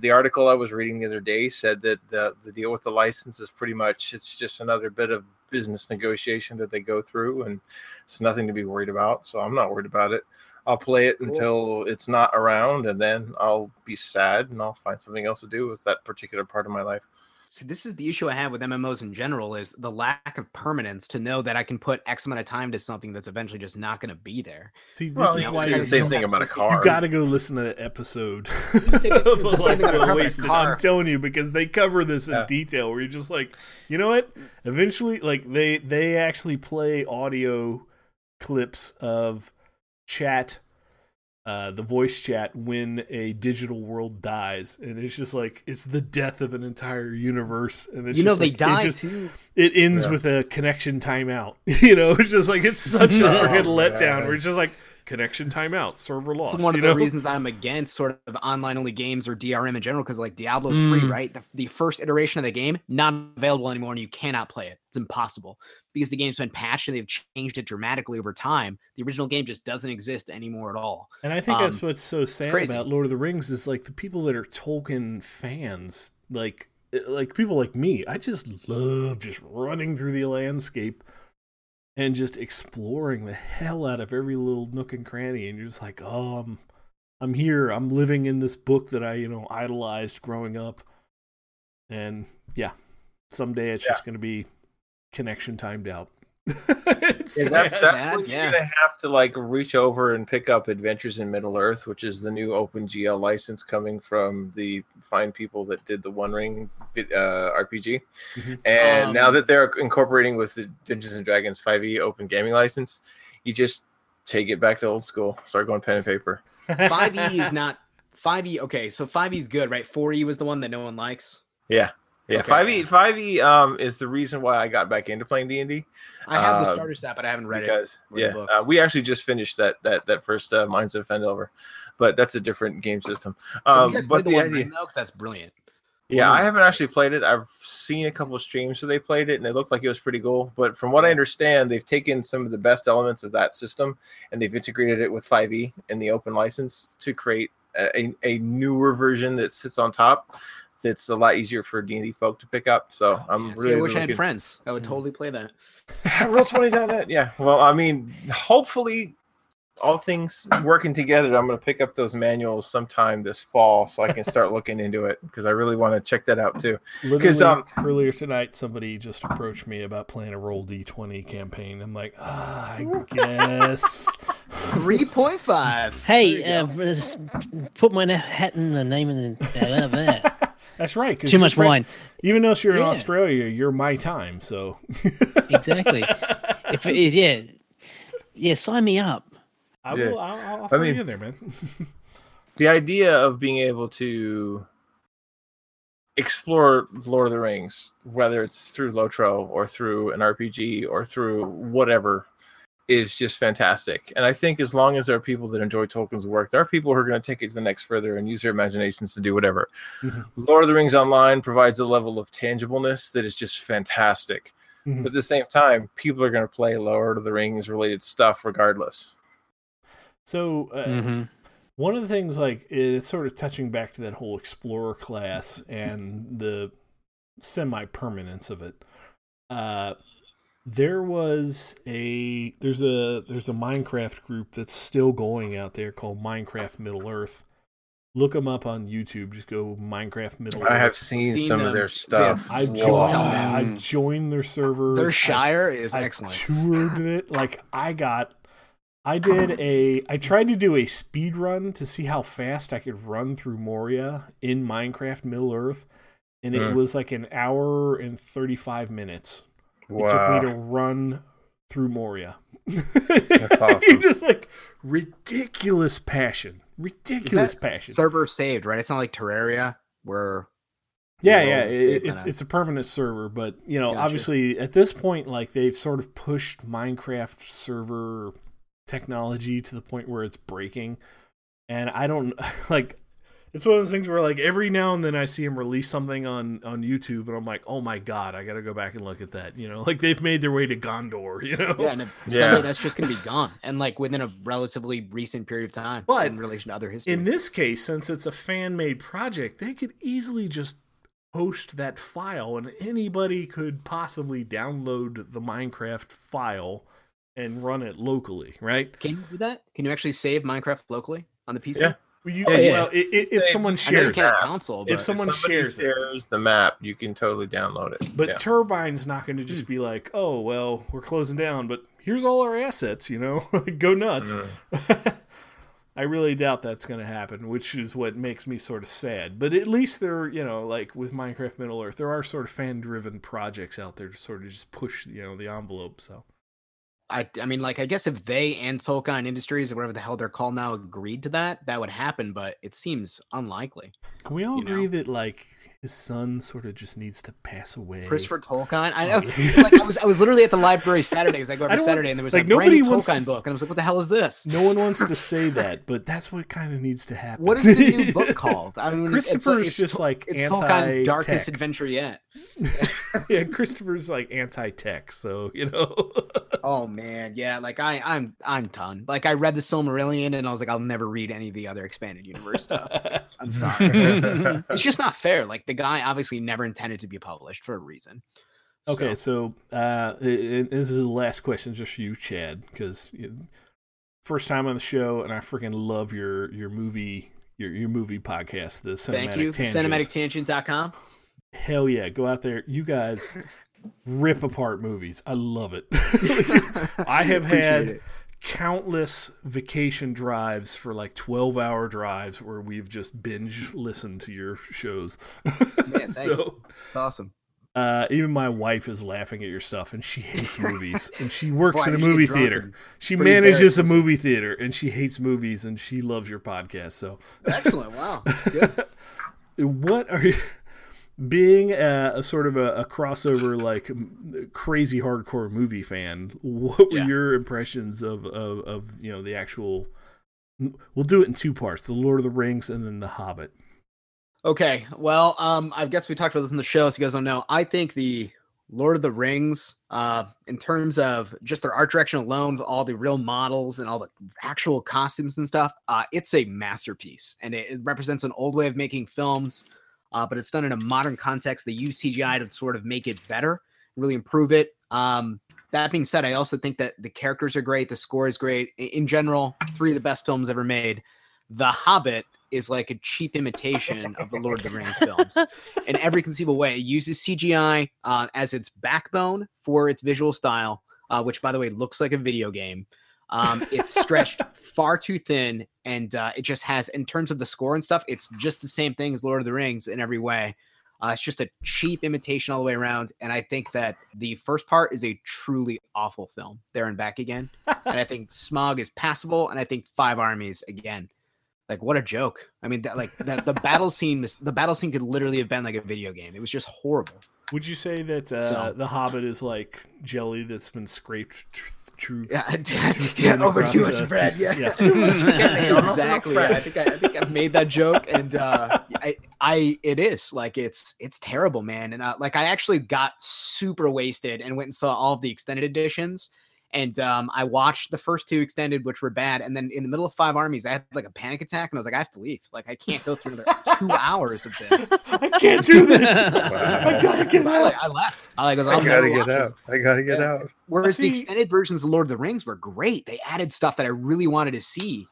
the article I was reading the other day said that the deal with the license is pretty much, it's just another bit of business negotiation that they go through, and it's nothing to be worried about. So I'm not worried about it. I'll play it until it's not around, and then I'll be sad and I'll find something else to do with that particular part of my life. So this is the issue I have with MMOs in general is the lack of permanence to know that I can put X amount of time to something that's eventually just not going to be there. See, this is why the same thing about a car. You got to go listen to that episode. I'm telling you, because they cover this in detail where you're just like, you know what? Eventually, like they actually play audio clips of chat the voice chat when a digital world dies, and it's just like it's the death of an entire universe. And it's they die too. It ends with a connection timeout. You know, it's just like it's such a freaking letdown. We're just like connection timeout, server lost. It's one of the reasons I'm against sort of online only games or DRM in general, because like Diablo 3, right? The first iteration of the game not available anymore, and you cannot play it. It's impossible. Because the game's been patched and they've changed it dramatically over time. The original game just doesn't exist anymore at all. And I think that's what's so sad about Lord of the Rings is like the people that are Tolkien fans, like people like me, I just love just running through the landscape and just exploring the hell out of every little nook and cranny. And you're just like, oh, I'm here. I'm living in this book that I, idolized growing up. And yeah, someday it's just going to be connection timed out. That's when you're gonna have to like reach over and pick up Adventures in Middle Earth, which is the new OpenGL license coming from the fine people that did the One Ring RPG, and now that they're incorporating with the Dungeons and Dragons 5e Open Gaming License, you just take it back to old school. Start going pen and paper. 5e is not 5e. Okay, so 5e is good, right? 4e was the one that no one likes. Yeah. Yeah, okay. 5e is the reason why I got back into playing D&D. I have the starter stat, but I haven't read it. Yeah, we actually just finished that first Mines of Fendelver, but that's a different game system. You guys but the One Ring, though, because that's brilliant. Yeah, I haven't actually played it. I've seen a couple of streams where they played it, and it looked like it was pretty cool. But from what I understand, they've taken some of the best elements of that system, and they've integrated it with 5e and the open license to create a newer version that sits on top. It's a lot easier for D&D folk to pick up, so I wish I had friends. I would totally play that. Roll20.net, yeah. Well, I mean, hopefully, all things working together, I'm going to pick up those manuals sometime this fall, so I can start looking into it, because I really want to check that out too. Because earlier tonight, somebody just approached me about playing a Roll D20 campaign. I'm like, I guess 3.5. Hey, put my hat in the name and that. That's right. Too much wine. Even though you're in Australia, you're my time. So exactly. If it is, sign me up. I will. I'll throw you in there, man. The idea of being able to explore Lord of the Rings, whether it's through LoTro or through an RPG or through whatever, is just fantastic. And I think as long as there are people that enjoy Tolkien's work, there are people who are going to take it to the next further and use their imaginations to do whatever. Mm-hmm. Lord of the Rings Online provides a level of tangibleness that is just fantastic. Mm-hmm. But at the same time, people are going to play Lord of the Rings related stuff regardless. So one of the things, like, it's sort of touching back to that whole explorer class and the semi-permanence of it. There's a Minecraft group that's still going out there called Minecraft Middle Earth. Look them up on YouTube. Just go Minecraft Middle Earth. I have seen some of their stuff. I joined their servers. Their Shire is excellent. I toured it. Like I tried to do a speed run to see how fast I could run through Moria in Minecraft Middle Earth, and it was like an hour and 35 minutes. Wow. It took me to run through Moria. That's awesome. You're just like ridiculous passion. Server saved, right? It's not like Terraria where... It's a permanent server, but obviously at this point, like, they've sort of pushed Minecraft server technology to the point where it's breaking. And I don't... like, it's one of those things where, like, every now and then I see him release something on YouTube, and I'm like, oh my God, I got to go back and look at that. Like, they've made their way to Gondor, Yeah, and suddenly that's just going to be gone. And, like, within a relatively recent period of time, but in relation to other history. In this case, since it's a fan-made project, they could easily just post that file, and anybody could possibly download the Minecraft file and run it locally, right? Can you do that? Can you actually save Minecraft locally on the PC? Yeah. If someone shares it, if someone shares the map, you can totally download it. But Turbine's not going to just be like, "Oh, well, we're closing down, but here's all our assets." Go nuts. Mm. I really doubt that's going to happen, which is what makes me sort of sad. But at least there, like with Minecraft Middle Earth, there are sort of fan-driven projects out there to sort of just push, the envelope. So I mean, like, I guess if they and Solkine Industries or whatever the hell they're called now agreed to that, that would happen, but it seems unlikely. Can we all agree that, like, his son sort of just needs to pass away? Christopher Tolkien? I know. Like, I was literally at the library Saturday, because I go every Saturday, and there was like a brand new Tolkien book, and I was like, what the hell is this? No one wants to say that, but that's what kind of needs to happen. What is the new book called? I mean, Christopher's it's just like it's anti-tech. Tolkien's darkest adventure yet. Yeah, Christopher's like anti-tech, so, Oh, man, yeah, like, I'm done. Like, I read the Silmarillion, and I was like, I'll never read any of the other Expanded Universe stuff. I'm sorry. It's just not fair. Like, the guy obviously never intended to be published for a reason. Okay, so this is the last question just for you, Chad, because first time on the show, and I freaking love your movie podcast, the Cinematic Tangent. Thank you, cinematictangent.com. Hell yeah, go out there. You guys rip apart movies. I love it. I have had countless vacation drives for like 12-hour drives where we've just binge listened to your shows. Yeah, so it's awesome. Even my wife is laughing at your stuff, and she hates movies, and she works in a movie theater. She manages a movie theater, and she hates movies, and she loves your podcast. So excellent. Wow. Good. What are you being a sort of a crossover, like crazy hardcore movie fan? What were your impressions of the actual? We'll do it in two parts: The Lord of the Rings and then The Hobbit. Okay, well, I guess we talked about this in the show, so you guys don't know. I think the Lord of the Rings, in terms of just their art direction alone, with all the real models and all the actual costumes and stuff, it's a masterpiece, and it represents an old way of making films. But it's done in a modern context. They use CGI to sort of make it better, really improve it. That being said, I also think that the characters are great. The score is great. In general, three of the best films ever made. The Hobbit is like a cheap imitation of the Lord of the Rings films in every conceivable way. It uses CGI as its backbone for its visual style, which, by the way, looks like a video game. It's stretched far too thin, and it just has, in terms of the score and stuff, it's just the same thing as Lord of the Rings in every way. It's just a cheap imitation all the way around, and I think that the first part is a truly awful film, There and Back Again, and I think Smaug is passable, and I think Five Armies, again, like, what a joke. I mean, the battle scene could literally have been like a video game. It was just horrible. Would you say that The Hobbit is like jelly that's been scraped over too much bread. Yeah. Too much. Exactly. Yeah. I think I made that joke, and it is like it's terrible, man. And like, I actually got super wasted and went and saw all of the extended editions, and I watched the first two extended, which were bad, and then in the middle of Five Armies, I had like a panic attack, and I was like, I have to leave. Like, I can't go through another 2 hours of this. I can't do this. Wow. I gotta get out. I left. I gotta get out. Whereas the extended versions of Lord of the Rings were great. They added stuff that I really wanted to see.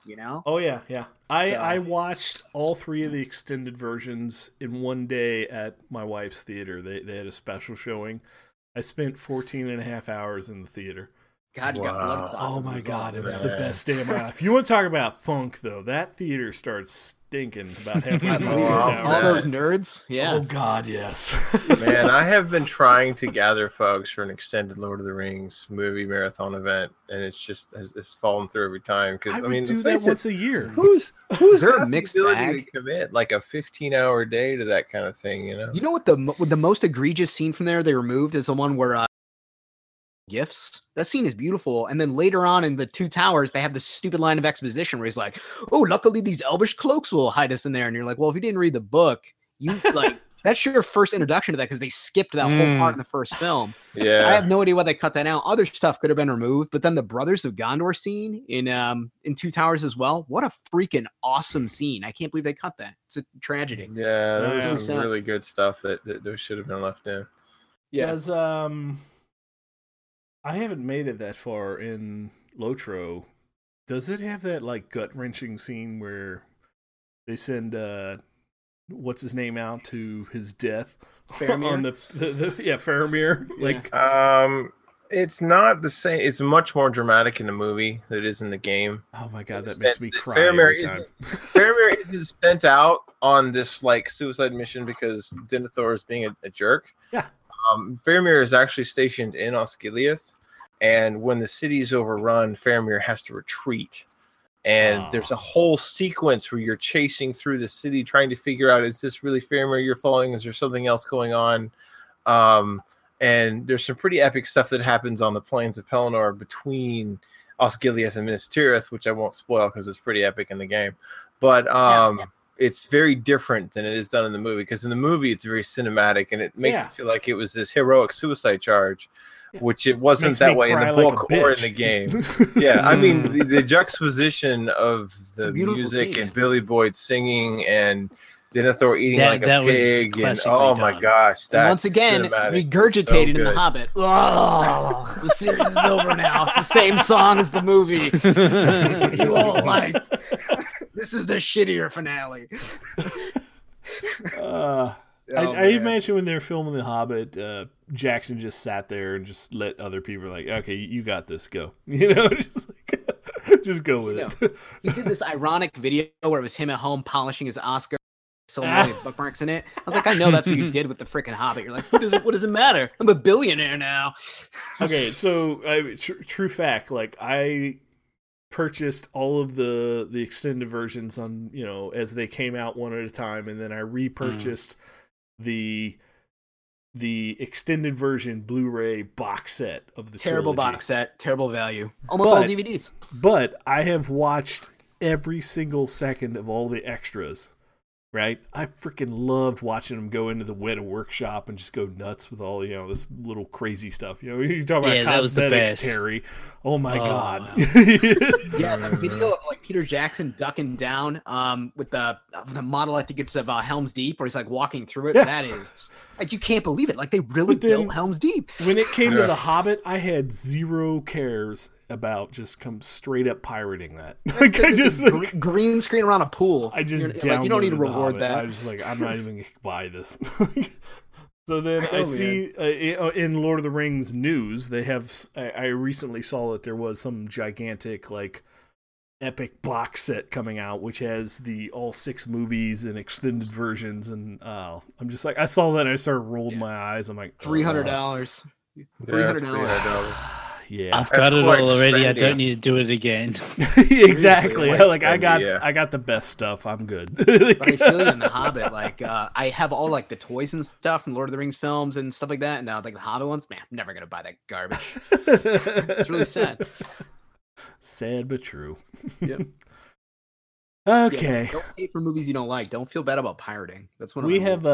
Oh yeah, yeah. I watched all three of the extended versions in one day at my wife's theater. They had a special showing. I spent 14 and a half hours in the theater. God, you got blood clots. Oh my God, it was the best day of my life. You want to talk about funk, though? That theater starts stinking about halfway through the tower. All those nerds, yeah. Oh God, yes. Man, I have been trying to gather folks for an extended Lord of the Rings movie marathon event, and it's just it's fallen through every time. Because do that once a year. Who's there got the ability to commit like a 15-hour day to that kind of thing? You know what the most egregious scene from there they removed is the one where. Gifts. That scene is beautiful, and then later on in the Two Towers they have this stupid line of exposition where he's like, oh, luckily these elvish cloaks will hide us in there, and you're like, well, if you didn't read the book, you like that's your first introduction to that, because they skipped that whole part in the first film. I have no idea why they cut that out. Other stuff could have been removed, but then the Brothers of Gondor scene in Two Towers as well, what a freaking awesome scene. I can't believe they cut that. It's a tragedy. That was some really good stuff that there should have been left in. Because I haven't made it that far in Lotro. Does it have that like gut-wrenching scene where they send what's his name out to his death? Faramir? On the Faramir. Yeah. Like, it's not the same. It's much more dramatic in the movie than it is in the game. Oh my God, that makes me cry. Faramir is sent out on this like suicide mission because Denethor is being a jerk. Yeah. Faramir is actually stationed in Osgiliath, And when the city's overrun, Faramir has to retreat. And there's a whole sequence where you're chasing through the city trying to figure out, is this really Faramir you're following? Is there something else going on? And there's some pretty epic stuff that happens on the plains of Pelennor between Osgiliath and Minas Tirith, which I won't spoil because it's pretty epic in the game. But it's very different than it is done in the movie, because in the movie it's very cinematic and it makes it feel like it was this heroic suicide charge, which it wasn't that way in the book or in the game. Yeah, I mean, the juxtaposition of the music and Billy Boyd singing and Denethor eating like a pig. And, oh my gosh. That's once again, regurgitated in The Hobbit. Oh, the series is over now. It's the same song as the movie you all liked. This is the shittier finale. I imagine when they were filming The Hobbit, Jackson just sat there and just let other people like, okay, you got this, go. You know, just like, just go with it. He did this ironic video where it was him at home polishing his Oscar, so many bookmarks in it. I was like, I know that's what you did with the freaking Hobbit. You're like, what does it matter? I'm a billionaire now. Okay, so true fact, like I purchased all of the extended versions on, you know, as they came out one at a time, and then I repurchased the extended version Blu-ray box set of the terrible trilogy. Box set, terrible value. Almost all DVDs. But I have watched every single second of all the extras. Right? I freaking loved watching them go into the Weta workshop and just go nuts with all, you know, this little crazy stuff. You know, you're talking about cosmetics, Terry. Oh my God. Wow. The video of like Peter Jackson ducking down with the model, I think it's of Helm's Deep, where he's like walking through it. Yeah. That is like, you can't believe it. Like they really built Helm's Deep. When it came to The Hobbit, I had zero cares about just come straight up pirating that. Like I just like, green screen around a pool. I just like, you don't need to reward that. I was like, I'm not even gonna buy this. So then I see in Lord of the Rings news, they have. I recently saw that there was some gigantic like epic box set coming out, which has the all six movies and extended versions. And I'm just like, I saw that and I started rolled my eyes. I'm like, $300. $300. Yeah, I've got it all already. I don't need to do it again. Exactly. Like I got the best stuff. I'm good. Like, I feel it in The Hobbit. Like I have all like the toys and stuff from Lord of the Rings films and stuff like that. And now like the Hobbit ones, man, I'm never gonna buy that garbage. It's really sad. Sad but true. Yep. Okay. Yeah, don't pay for movies you don't like. Don't feel bad about pirating. That's what we have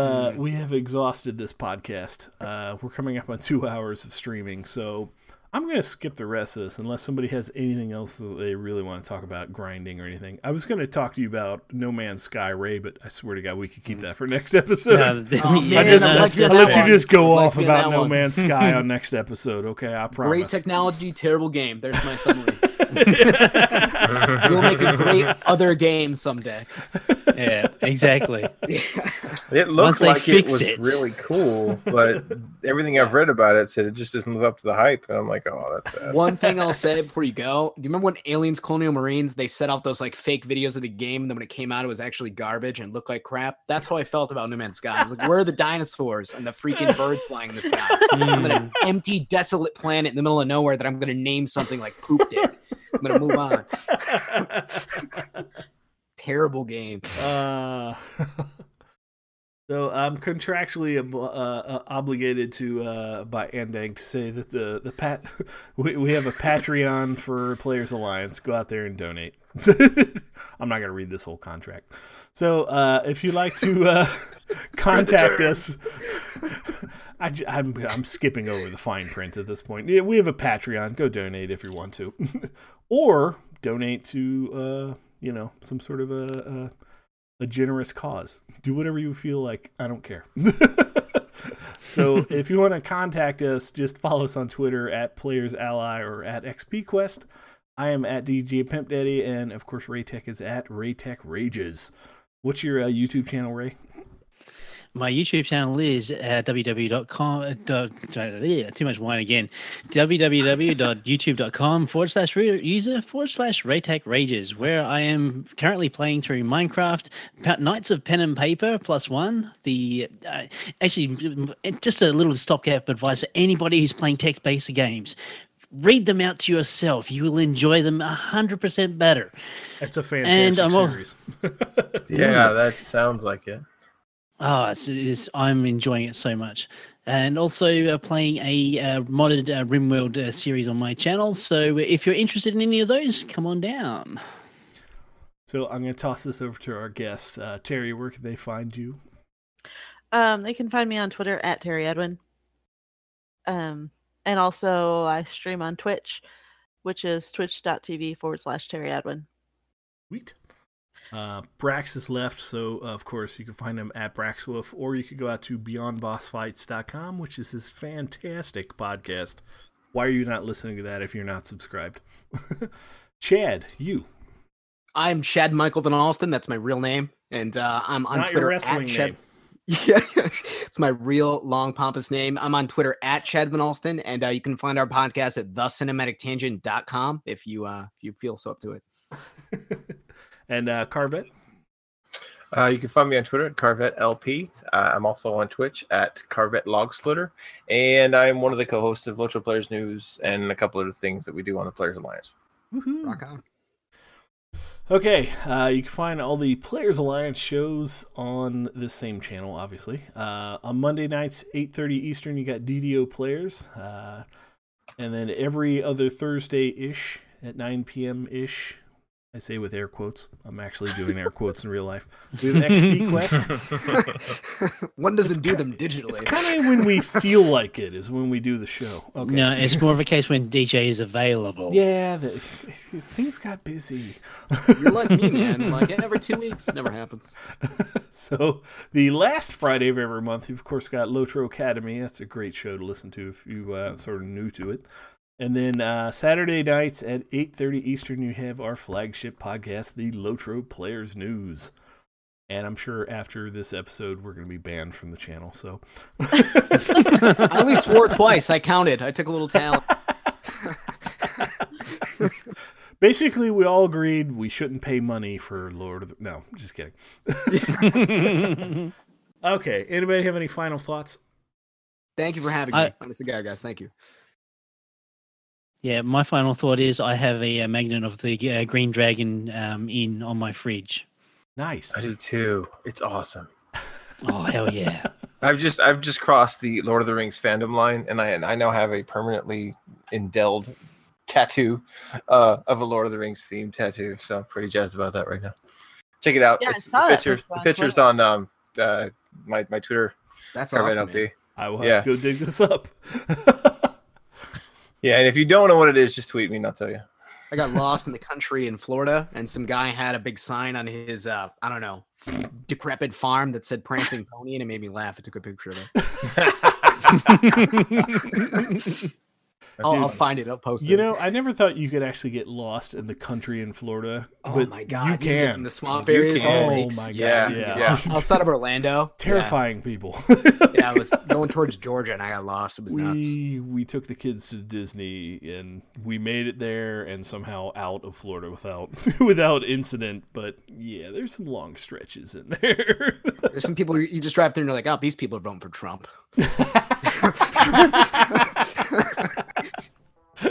exhausted this podcast. We're coming up on 2 hours of streaming, so. I'm going to skip the rest of this unless somebody has anything else that they really want to talk about, grinding or anything. I was going to talk to you about No Man's Sky, Ray, but I swear to God, we could keep that for next episode. I'll let you just go off about No Man's Sky on next episode. Okay, I promise. Great technology, terrible game. There's my summary. We'll make a great other game someday. Yeah, exactly. It looks like it was really cool, but everything I've read about it said it just doesn't live up to the hype, and I'm like, oh, that's sad. One thing I'll say before you go, do you remember when Aliens Colonial Marines, they set out those like fake videos of the game, and then when it came out, it was actually garbage and looked like crap? That's how I felt about No Man's Sky. I was like, where are the dinosaurs and the freaking birds flying in the sky? I'm on an empty, desolate planet in the middle of nowhere that I'm going to name something like Poop Dick. I'm going to move on. Terrible game. So I'm contractually obligated to by Andang to say that we have a Patreon for Players Alliance. Go out there and donate. I'm not going to read this whole contract. So if you'd like to contact us, I'm skipping over the fine print at this point. Yeah, we have a Patreon. Go donate if you want to, or donate to some sort of a generous cause. Do whatever you feel like. I don't care. So if you want to contact us, just follow us on Twitter at Players Ally or at XPQuest. I am at DJ Pimp Daddy, and of course Raytech is at Raytech Rages. What's your YouTube channel, Ray? My YouTube channel is www.youtube.com/user/Raytech Rages, where I am currently playing through Minecraft, Knights of Pen and Paper +1. Actually, just a little stopgap advice for anybody who's playing text-based games. read them out to yourself. You will enjoy them 100% better. That's a fantastic series. Yeah, that sounds like it. Oh, it's, I'm enjoying it so much. And also playing a modded RimWorld series on my channel. So if you're interested in any of those, come on down. So I'm going to toss this over to our guest. Terry, where can they find you? They can find me on Twitter at Terry Edwin. And also I stream on Twitch, which is twitch.tv/Terry Edwin. Sweet. Brax is left, so of course you can find him at BraxWolf, or you could go out to beyondbossfights.com, which is his fantastic podcast. Why are you not listening to that if you're not subscribed? Chad, you. I'm Chad Michael Van Alston. That's my real name, and I'm on not Twitter at Chad. Name. Yeah, it's my real long pompous name. I'm on Twitter at Chad Van Alston, and you can find our podcast at thecinemetictangent.com if you feel so up to it. And Carvet? You can find me on Twitter at CarvetLP. I'm also on Twitch at CarvetLogSplitter. And I'm one of the co-hosts of Local Players News and a couple of things that we do on the Players Alliance. Woohoo. Rock on. Okay, you can find all the Players Alliance shows on this same channel, obviously. On Monday nights, 8:30 Eastern, you got DDO Players. And then every other Thursday-ish at 9 p.m.-ish, I say with air quotes. I'm actually doing air quotes in real life. We have an XP quest. One doesn't do them digitally. It's kind of when we feel like it is when we do the show. Okay. No, it's more of a case when DJ is available. Yeah, things got busy. You're like me, man. Like every 2 weeks, never happens. So the last Friday of every month, you've of course got Lotro Academy. That's a great show to listen to if you sort of new to it. And then Saturday nights at 8:30 Eastern, you have our flagship podcast, the Lotro Players News. And I'm sure after this episode, we're going to be banned from the channel. So I only swore twice. I counted. I took a little tally. Basically, we all agreed we shouldn't pay money for Lord of the... No, just kidding. Okay. Anybody have any final thoughts? Thank you for having me. I'm a cigar, guys. Thank you. Yeah, my final thought is I have a magnet of the Green Dragon Inn on my fridge. Nice. I do too. It's awesome. Oh, hell yeah. I've just crossed the Lord of the Rings fandom line, and I now have a permanently endelled tattoo of a Lord of the Rings themed tattoo, so I'm pretty jazzed about that right now. Check it out. Yeah, it's the picture's on my Twitter. That's awesome. I will have to go dig this up. Yeah, and if you don't know what it is, just tweet me and I'll tell you. I got lost in the country in Florida, and some guy had a big sign on his, I don't know, decrepit farm that said Prancing Pony, and it made me laugh. I took a picture of it. I'll find it. I'll post it. You know, I never thought you could actually get lost in the country in Florida. Oh, my God. You can. In the swamp areas. Oh, my God. Yeah. Outside of Orlando. Terrifying people. Yeah, I was going towards Georgia, and I got lost. It was nuts. We took the kids to Disney, and we made it there and somehow out of Florida without incident. But, yeah, there's some long stretches in there. There's some people you just drive through, and you're like, oh, these people are voting for Trump.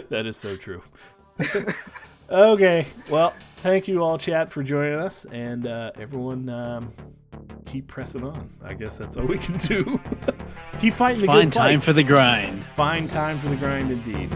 That is so true. Okay, well, thank you all, chat, for joining us, and everyone, keep pressing on. I guess that's all we can do. Keep fighting the good fight. Find time for the grind. Find time for the grind, indeed.